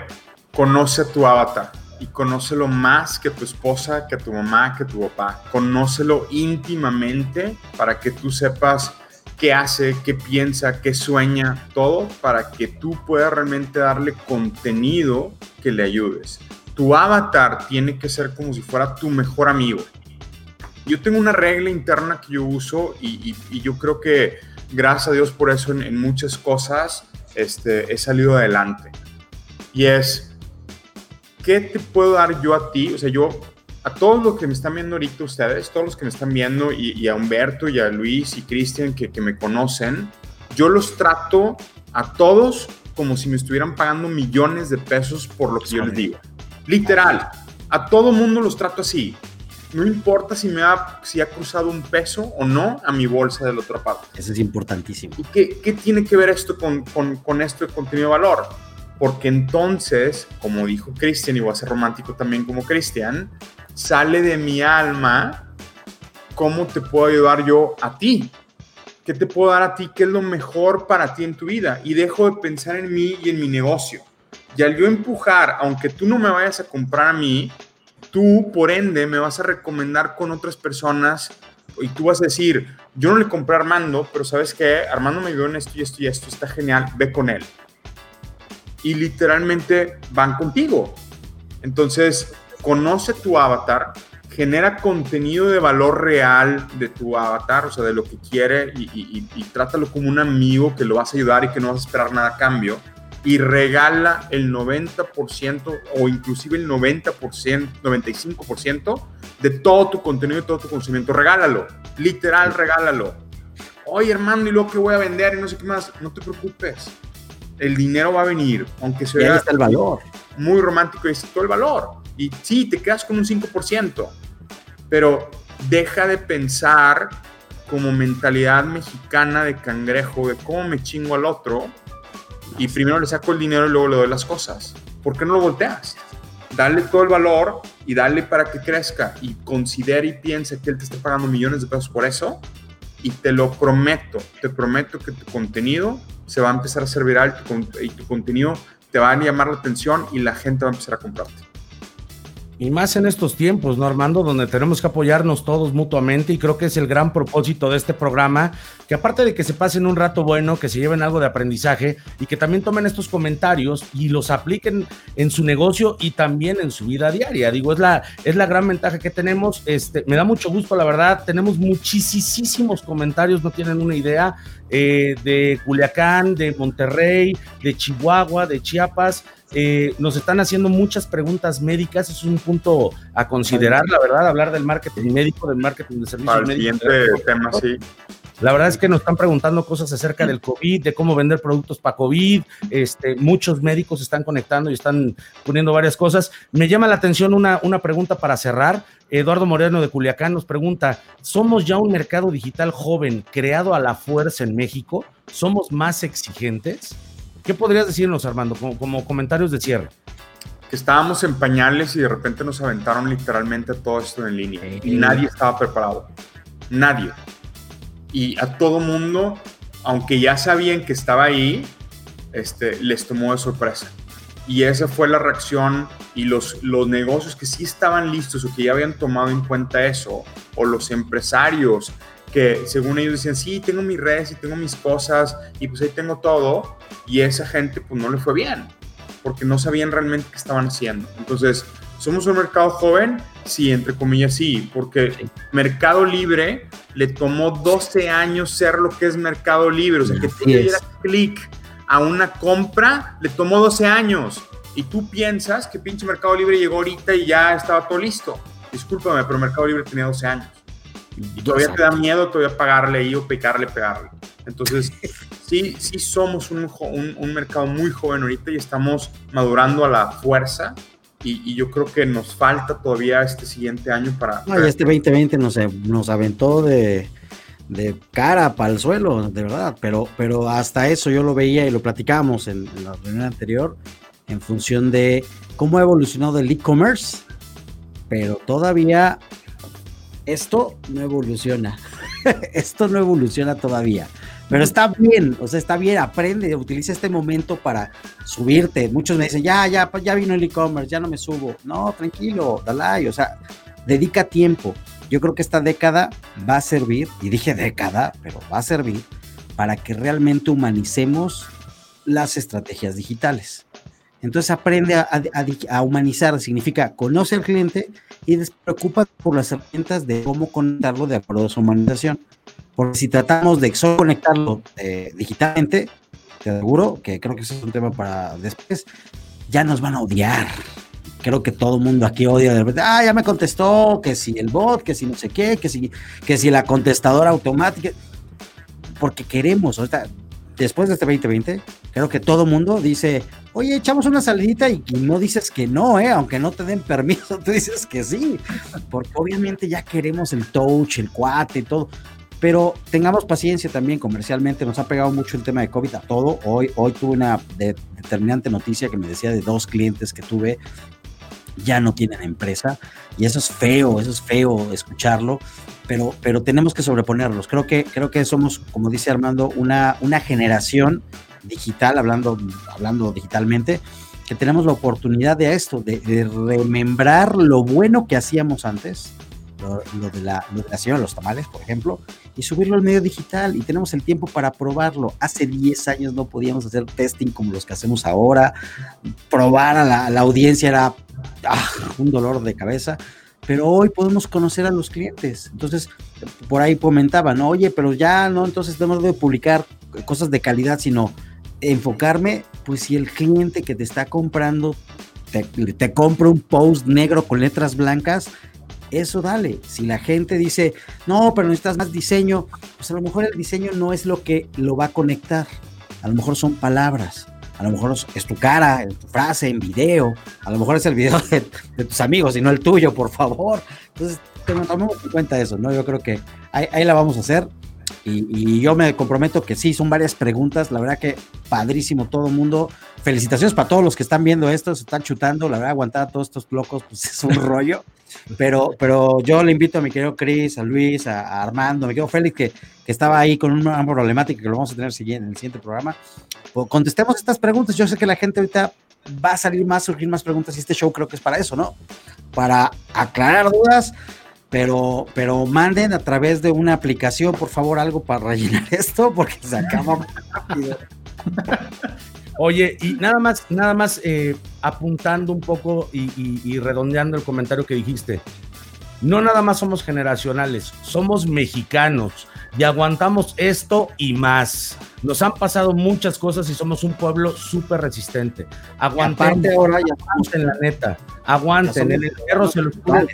conoce a tu avatar y conócelo más que tu esposa, que tu mamá, que tu papá. Conócelo íntimamente para que tú sepas qué hace, qué piensa, qué sueña, todo para que tú puedas realmente darle contenido que le ayudes. Tu avatar tiene que ser como si fuera tu mejor amigo. Yo tengo una regla interna que yo uso y yo creo que gracias a Dios por eso en muchas cosas he salido adelante. Y es, ¿qué te puedo dar yo a ti? O sea, yo, a todos los que me están viendo ahorita ustedes, todos los que me están viendo y a Humberto y a Luis y Cristian que me conocen, yo los trato a todos como si me estuvieran pagando millones de pesos por lo que yo les digo. Literal, a todo mundo los trato así. No importa si ha cruzado un peso o no a mi bolsa de la otra parte. Eso es importantísimo. ¿Y qué tiene que ver esto con esto de contenido de valor? Porque entonces, como dijo Cristian, y voy a ser romántico también como Cristian, sale de mi alma, ¿cómo te puedo ayudar yo a ti? ¿Qué te puedo dar a ti? ¿Qué es lo mejor para ti en tu vida? Y dejo de pensar en mí y en mi negocio. Y al yo empujar, aunque tú no me vayas a comprar a mí, tú, por ende, me vas a recomendar con otras personas y tú vas a decir, yo no le compré a Armando, pero ¿sabes qué? Armando me ayudó en esto y esto y esto, está genial, ve con él. Y literalmente van contigo. Entonces, conoce tu avatar, genera contenido de valor real de tu avatar, o sea, de lo que quiere y trátalo como un amigo que lo vas a ayudar y que no vas a esperar nada a cambio. Y regala el 90% o inclusive el 90%, 95% de todo tu contenido, de todo tu conocimiento. Regálalo, literal, regálalo. Oye, hermano, ¿y luego qué voy a vender? Y no sé qué más. No te preocupes. El dinero va a venir, aunque se vea el valor. Muy romántico, es todo el valor. Y sí, te quedas con un 5%, pero deja de pensar como mentalidad mexicana de cangrejo, de cómo me chingo al otro. Y primero le saco el dinero y luego le doy las cosas. ¿Por qué no lo volteas? Dale todo el valor y dale para que crezca y considere y piense que él te está pagando millones de pesos por eso y te lo prometo. Te prometo que tu contenido se va a empezar a ser viral y tu contenido te va a llamar la atención y la gente va a empezar a comprarte. Y más en estos tiempos, ¿no, Armando? Donde tenemos que apoyarnos todos mutuamente y creo que es el gran propósito de este programa, que aparte de que se pasen un rato bueno, que se lleven algo de aprendizaje y que también tomen estos comentarios y los apliquen en su negocio y también en su vida diaria. Digo, es la gran ventaja que tenemos. Me da mucho gusto, la verdad. Tenemos muchísimos comentarios, no tienen una idea, de Culiacán, de Monterrey, de Chihuahua, de Chiapas. Nos están haciendo muchas preguntas médicas, es un punto a considerar, la verdad, hablar del marketing médico, del marketing de servicios médicos. Para el siguiente tema, sí. La verdad es que nos están preguntando cosas acerca del COVID, de cómo vender productos para COVID. Muchos médicos están conectando y están poniendo varias cosas. Me llama la atención una pregunta para cerrar. Eduardo Moreno de Culiacán nos pregunta, ¿somos ya un mercado digital joven creado a la fuerza en México? ¿Somos más exigentes? ¿Qué podrías decirnos, Armando, como comentarios de cierre? que estábamos en pañales y de repente nos aventaron literalmente todo esto en línea. Y nadie estaba preparado. Nadie. Y a todo mundo, aunque ya sabían que estaba ahí, les tomó de sorpresa. Y esa fue la reacción, y los negocios que sí estaban listos o que ya habían tomado en cuenta eso, o los empresarios que según ellos decían, sí, tengo mis redes y tengo mis cosas y pues ahí tengo todo, y esa gente pues no le fue bien porque no sabían realmente qué estaban haciendo. Entonces, ¿somos un mercado joven? Sí, entre comillas sí, porque Mercado Libre le tomó 12 años ser lo que es Mercado Libre, o sea, que tú le dieras clic a una compra, le tomó 12 años. Y tú piensas que pinche Mercado Libre llegó ahorita y ya estaba todo listo. Discúlpame, pero Mercado Libre tenía 12 años. Y todavía te da miedo todavía pagarle ahí o pegarle. Entonces, sí somos un mercado muy joven ahorita y estamos madurando a la fuerza. Y yo creo que nos falta todavía este siguiente año para... No, y este 2020 nos aventó de cara para el suelo, de verdad, pero hasta eso yo lo veía y lo platicamos en la reunión anterior en función de cómo ha evolucionado el e-commerce, pero todavía esto no evoluciona todavía, pero está bien, o sea, está bien, aprende, utiliza este momento para subirte. Muchos me dicen, ya vino el e-commerce, ya no me subo. No, tranquilo, dale, o sea, dedica tiempo. Yo creo que esta década va a servir, y dije década, pero va a servir para que realmente humanicemos las estrategias digitales. Entonces aprende a humanizar, significa conoce al cliente y despreocúpate por las herramientas de cómo conectarlo de acuerdo a su humanización. Porque si tratamos de solo conectarlo digitalmente, te aseguro que creo que ese es un tema para después, ya nos van a odiar. Creo que todo el mundo aquí odia de repente, ya me contestó, que si el bot, que si no sé qué, que si la contestadora automática, porque queremos, ahorita, después de este 2020, creo que todo el mundo dice, oye, echamos una salidita y no dices que no, aunque no te den permiso, tú dices que sí, porque obviamente ya queremos el touch, el cuate y todo, pero tengamos paciencia también comercialmente, nos ha pegado mucho el tema de COVID a todo. Hoy tuve una determinante noticia que me decía de 2 clientes que tuve, ya no tienen empresa, y eso es feo escucharlo, pero tenemos que sobreponerlos. Creo que somos, como dice Armando, una generación digital, hablando digitalmente, que tenemos la oportunidad de esto, de remembrar lo bueno que hacíamos antes, lo de la señora de los tamales, por ejemplo, y subirlo al medio digital, y tenemos el tiempo para probarlo. Hace 10 años no podíamos hacer testing como los que hacemos ahora, probar a la audiencia era un dolor de cabeza, pero hoy podemos conocer a los clientes. Entonces, por ahí comentaban, ¿no? Oye, pero ya no, entonces no debo publicar cosas de calidad, sino enfocarme, pues si el cliente que te está comprando te compra un post negro con letras blancas, eso dale. Si la gente dice, no, pero necesitas más diseño, pues a lo mejor el diseño no es lo que lo va a conectar, a lo mejor son palabras, a lo mejor es tu cara, tu frase en video, a lo mejor es el video de tus amigos y no el tuyo, por favor. Entonces, tomemos en cuenta eso, ¿no? Yo creo que ahí la vamos a hacer, y yo me comprometo que sí, son varias preguntas, la verdad que padrísimo todo el mundo. Felicitaciones para todos los que están viendo esto, se están chutando, la verdad, aguantar a todos estos locos, pues es un rollo, pero yo le invito a mi querido Cris, a Luis, a Armando, a mi querido Félix, que estaba ahí con una problemática que lo vamos a tener en el siguiente programa. Pues contestemos estas preguntas, yo sé que la gente ahorita va a surgir más preguntas, y este show creo que es para eso, ¿no? Para aclarar dudas, pero manden a través de una aplicación, por favor, algo para rellenar esto, porque se acaba muy rápido. Oye, y nada más apuntando un poco y redondeando el comentario que dijiste, no nada más somos generacionales, somos mexicanos y aguantamos esto y más. Nos han pasado muchas cosas y somos un pueblo súper resistente. Aguanten ahora, aguanten la neta, aguanten, el encierro se los juro,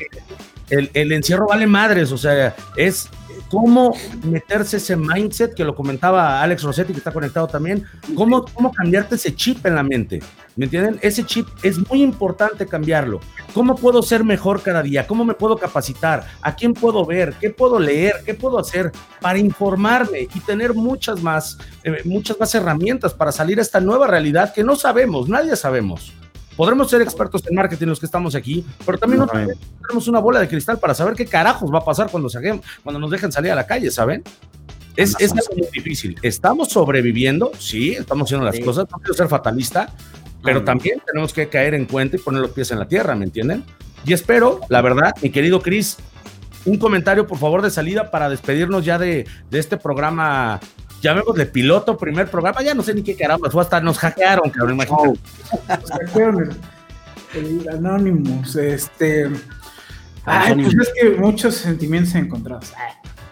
el encierro vale madres, o sea, es... ¿Cómo meterse ese mindset que lo comentaba Alex Rossetti, que está conectado también? ¿Cómo cambiarte ese chip en la mente? ¿Me entienden? Ese chip es muy importante cambiarlo. ¿Cómo puedo ser mejor cada día? ¿Cómo me puedo capacitar? ¿A quién puedo ver? ¿Qué puedo leer? ¿Qué puedo hacer para informarme y tener muchas más herramientas para salir a esta nueva realidad que no sabemos, nadie sabemos? Podremos ser expertos en marketing los que estamos aquí, pero también no tenemos una bola de cristal para saber qué carajos va a pasar cuando nos dejen salir a la calle, ¿saben? Es algo muy difícil. Estamos sobreviviendo, sí, estamos haciendo las cosas, no quiero ser fatalista, pero también tenemos que caer en cuenta y poner los pies en la tierra, ¿me entienden? Y espero, la verdad, mi querido Cris, un comentario, por favor, de salida para despedirnos ya de este programa, llamémosle piloto, primer programa, ya no sé ni qué caramba, hasta nos hackearon, cabrón, imagínate. Anonymous, Anonymous. Pues es que muchos sentimientos encontrados.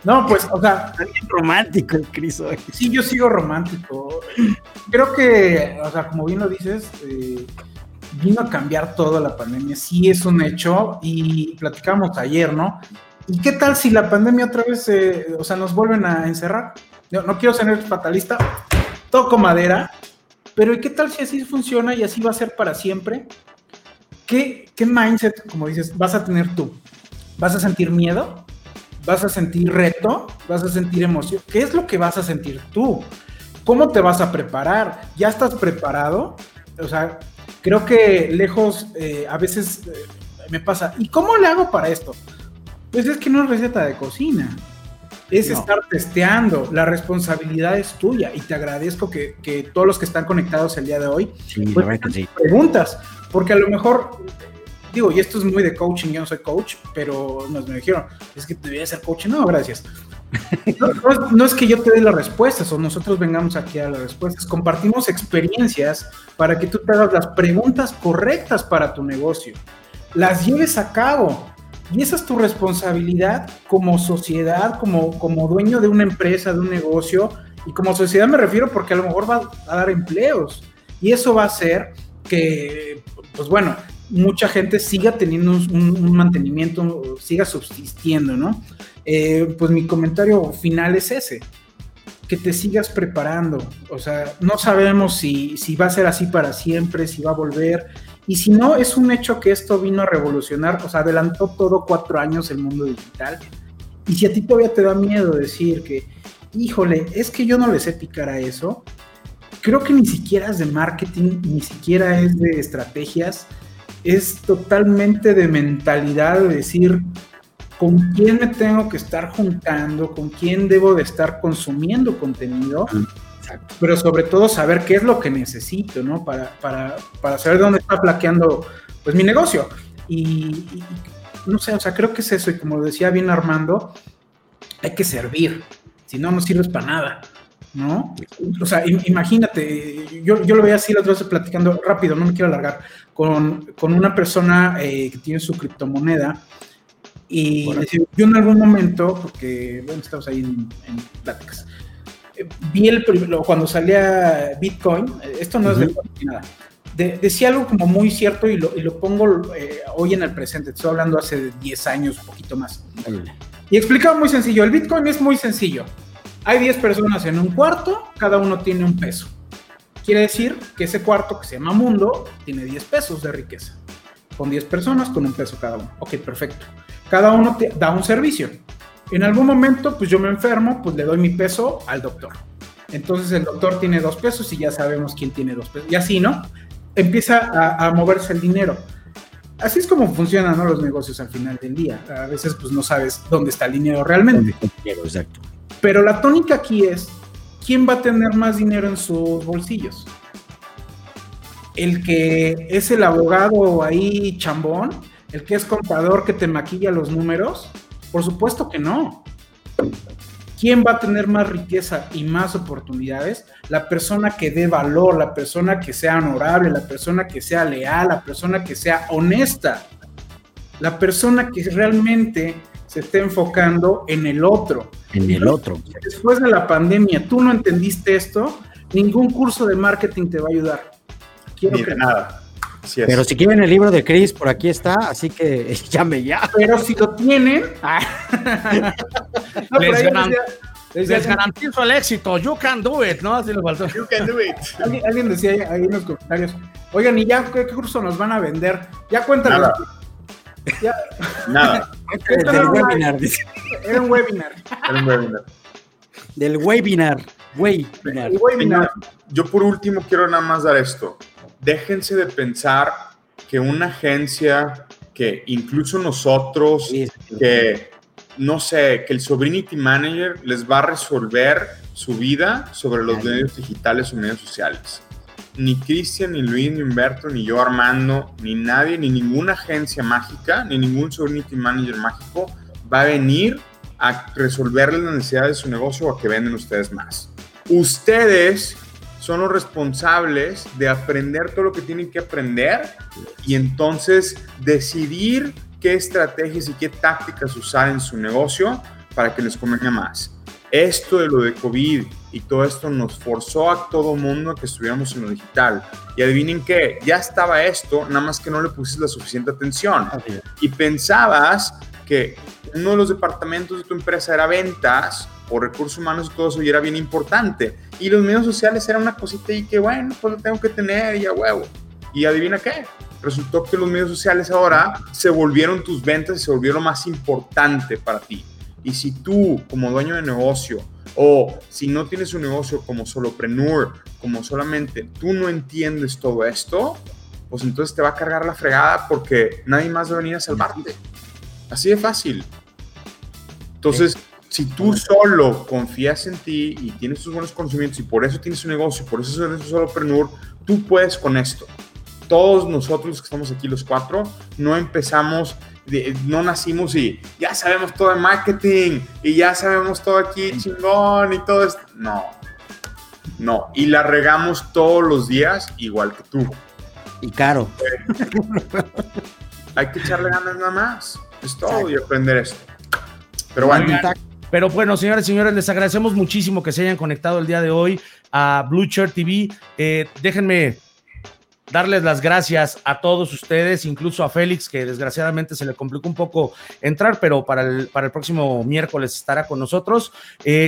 No, pues, o sea... Alguien romántico el Cris. Sí, yo sigo romántico. Creo que, o sea, como bien lo dices, vino a cambiar toda la pandemia. Sí, es un hecho. Y platicamos ayer, ¿no? ¿Y qué tal si la pandemia otra vez, nos vuelven a encerrar? No quiero ser fatalista, toco madera, pero ¿y qué tal si así funciona y así va a ser para siempre? ¿Qué mindset, como dices, vas a tener tú? ¿Vas a sentir miedo? ¿Vas a sentir reto? ¿Vas a sentir emoción? ¿Qué es lo que vas a sentir tú? ¿Cómo te vas a preparar? ¿Ya estás preparado? O sea, creo que lejos a veces me pasa. ¿Y cómo le hago para esto? Pues es que no es receta de cocina. Es estar testeando. La responsabilidad es tuya. Y te agradezco que todos los que están conectados el día de hoy preguntas. Porque a lo mejor... Digo, y esto es muy de coaching, yo no soy coach, pero nos me dijeron, es que debería ser coach. No, gracias. No es que yo te dé las respuestas o nosotros vengamos aquí a las respuestas. Compartimos experiencias para que tú te hagas las preguntas correctas para tu negocio. Las lleves a cabo. Y esa es tu responsabilidad como sociedad, como dueño de una empresa, de un negocio. Y como sociedad me refiero porque a lo mejor va a dar empleos. Y eso va a hacer que, pues bueno... mucha gente siga teniendo un mantenimiento, siga subsistiendo, ¿no? Pues mi comentario final es ese, que te sigas preparando, o sea, no sabemos si va a ser así para siempre, si va a volver, y si no, es un hecho que esto vino a revolucionar, o sea, adelantó todo 4 años el mundo digital, y si a ti todavía te da miedo decir que, híjole, es que yo no le sé picar a eso, creo que ni siquiera es de marketing, ni siquiera es de estrategias, es totalmente de mentalidad, de decir con quién me tengo que estar juntando, con quién debo de estar consumiendo contenido, exacto. Pero sobre todo saber qué es lo que necesito, ¿no? Para saber dónde está flaqueando pues mi negocio. Y no sé, o sea, creo que es eso, y como lo decía bien Armando, hay que servir, si no, no sirves para nada, ¿no? O sea, imagínate, yo lo veía así la otra vez platicando rápido, no me quiero alargar, con una persona que tiene su criptomoneda y yo en algún momento, porque bueno, estamos ahí en pláticas, vi cuando salía Bitcoin, esto no es de nada, decía algo como muy cierto y lo pongo hoy en el presente, estoy hablando hace 10 años, un poquito más, y explicaba muy sencillo, el Bitcoin es muy sencillo. Hay 10 personas en un cuarto, cada uno tiene $1. Quiere decir que ese cuarto que se llama mundo tiene $10 de riqueza. Con 10 personas, con $1 cada uno. Ok, perfecto. Cada uno te da un servicio. En algún momento, pues yo me enfermo, pues le doy $1 al doctor. Entonces el doctor tiene $2 y ya sabemos quién tiene $2. Y así, ¿no? Empieza a moverse el dinero. Así es como funcionan, ¿no?, los negocios al final del día. A veces, pues no sabes dónde está el dinero realmente. Exacto. Pero la tónica aquí es, ¿quién va a tener más dinero en sus bolsillos? El que es el abogado ahí chambón, el que es contador que te maquilla los números, por supuesto que no. ¿Quién va a tener más riqueza y más oportunidades? La persona que dé valor, la persona que sea honorable, la persona que sea leal, la persona que sea honesta, la persona que realmente... se está enfocando en el otro. En el otro. Después de la pandemia, tú no entendiste esto, ningún curso de marketing te va a ayudar. Nada. Así es. Pero si quieren el libro de Cris, por aquí está, así que llame ya. Pero si lo tienen, no, les garantizo el éxito. You can do it, ¿no? Así les faltó. You can do it. Alguien decía ahí en los comentarios, oigan, ¿y ya qué curso nos van a vender? Ya cuéntanos. Ya. Nada. Del webinar, dice. Era un webinar. Del webinar. Yo por último quiero nada más dar esto. Déjense de pensar que una agencia, que incluso nosotros, sí. que no sé, que el Sobrinity Manager les va a resolver su vida sobre los medios digitales o medios sociales. Ni Cristian, ni Luis, ni Humberto, ni yo, Armando, ni nadie, ni ninguna agencia mágica, ni ningún Sobrinity Manager mágico va a venir a resolverles las necesidades de su negocio o a que venden ustedes más. Ustedes son los responsables de aprender todo lo que tienen que aprender y entonces decidir qué estrategias y qué tácticas usar en su negocio para que les convenga más. Esto de lo de COVID y todo esto nos forzó a todo mundo a que estuviéramos en lo digital. Y adivinen qué, ya estaba esto, nada más que no le pusiste la suficiente atención. Y pensabas que uno de los departamentos de tu empresa era ventas o recursos humanos y todo eso, y era bien importante. Y los medios sociales era una cosita y que, bueno, pues lo tengo que tener y a huevo. Y adivina qué, resultó que los medios sociales ahora se volvieron tus ventas y se volvieron más importante para ti. Y si tú, como dueño de negocio, o si no tienes un negocio como solopreneur, como solamente tú no entiendes todo esto, pues entonces te va a cargar la fregada porque nadie más va a venir a salvarte. Así de fácil. Entonces, si tú solo confías en ti y tienes tus buenos conocimientos y por eso tienes un negocio, por eso eres un solopreneur, tú puedes con esto. Todos nosotros que estamos aquí los cuatro, no empezamos, no nacimos y ya sabemos todo de marketing y ya sabemos todo aquí chingón y todo esto. No. Y la regamos todos los días igual que tú. Y caro. Hay que echarle ganas nada más. Es todo. Exacto. Y aprender esto. Pero bueno. Pero bueno, señoras y señores, les agradecemos muchísimo que se hayan conectado el día de hoy a Blue Chair TV. Déjenme darles las gracias a todos ustedes, incluso a Félix, que desgraciadamente se le complicó un poco entrar, pero para el próximo miércoles estará con nosotros.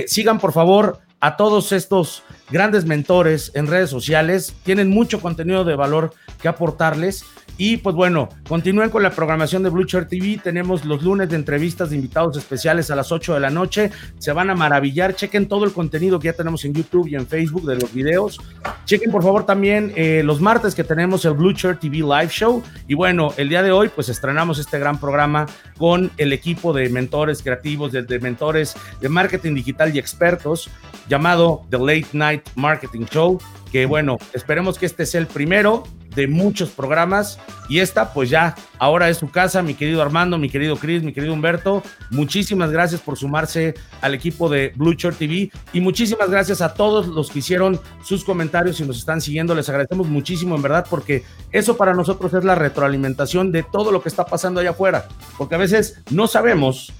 Sigan, por favor, a todos estos grandes mentores en redes sociales. Tienen mucho contenido de valor que aportarles. Y pues bueno, continúen con la programación de Blue Chair TV. Tenemos los lunes de entrevistas de invitados especiales a las 8 de la noche. Se van a maravillar. Chequen todo el contenido que ya tenemos en YouTube y en Facebook de los videos. Chequen, por favor, también los martes que tenemos el Blue Chair TV Live Show. Y bueno, el día de hoy pues estrenamos este gran programa con el equipo de mentores creativos, de mentores de marketing digital y expertos, llamado The Late Night Marketing Show. Que bueno, esperemos que este sea el primero de muchos programas, y esta pues ya ahora es su casa. Mi querido Armando, mi querido Cris, mi querido Humberto, muchísimas gracias por sumarse al equipo de Blue Chair TV, y muchísimas gracias a todos los que hicieron sus comentarios y nos están siguiendo. Les agradecemos muchísimo, en verdad, porque eso para nosotros es la retroalimentación de todo lo que está pasando allá afuera, porque a veces no sabemos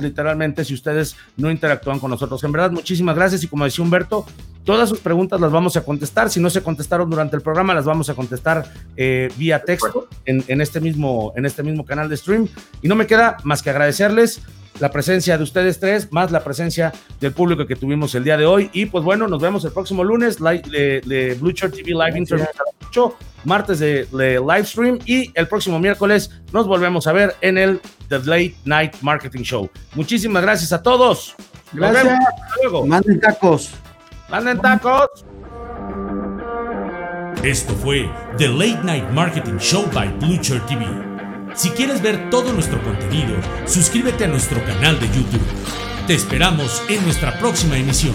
literalmente si ustedes no interactúan con nosotros. En verdad, muchísimas gracias, y como decía Humberto, todas sus preguntas las vamos a contestar. Si no se contestaron durante el programa, las vamos a contestar vía texto en este mismo canal de stream. Y no me queda más que agradecerles la presencia de ustedes tres, más la presencia del público que tuvimos el día de hoy. Y pues bueno, nos vemos el próximo lunes, Blue Chair TV Live Interview a las 8, martes de live stream, y el próximo miércoles nos volvemos a ver en el The Late Night Marketing Show. Muchísimas gracias a todos. Gracias. Nos vemos. Hasta luego. Manden tacos. ¡Manden tacos! Esto fue The Late Night Marketing Show by Blue Chair TV. Si quieres ver todo nuestro contenido, suscríbete a nuestro canal de YouTube. Te esperamos en nuestra próxima emisión.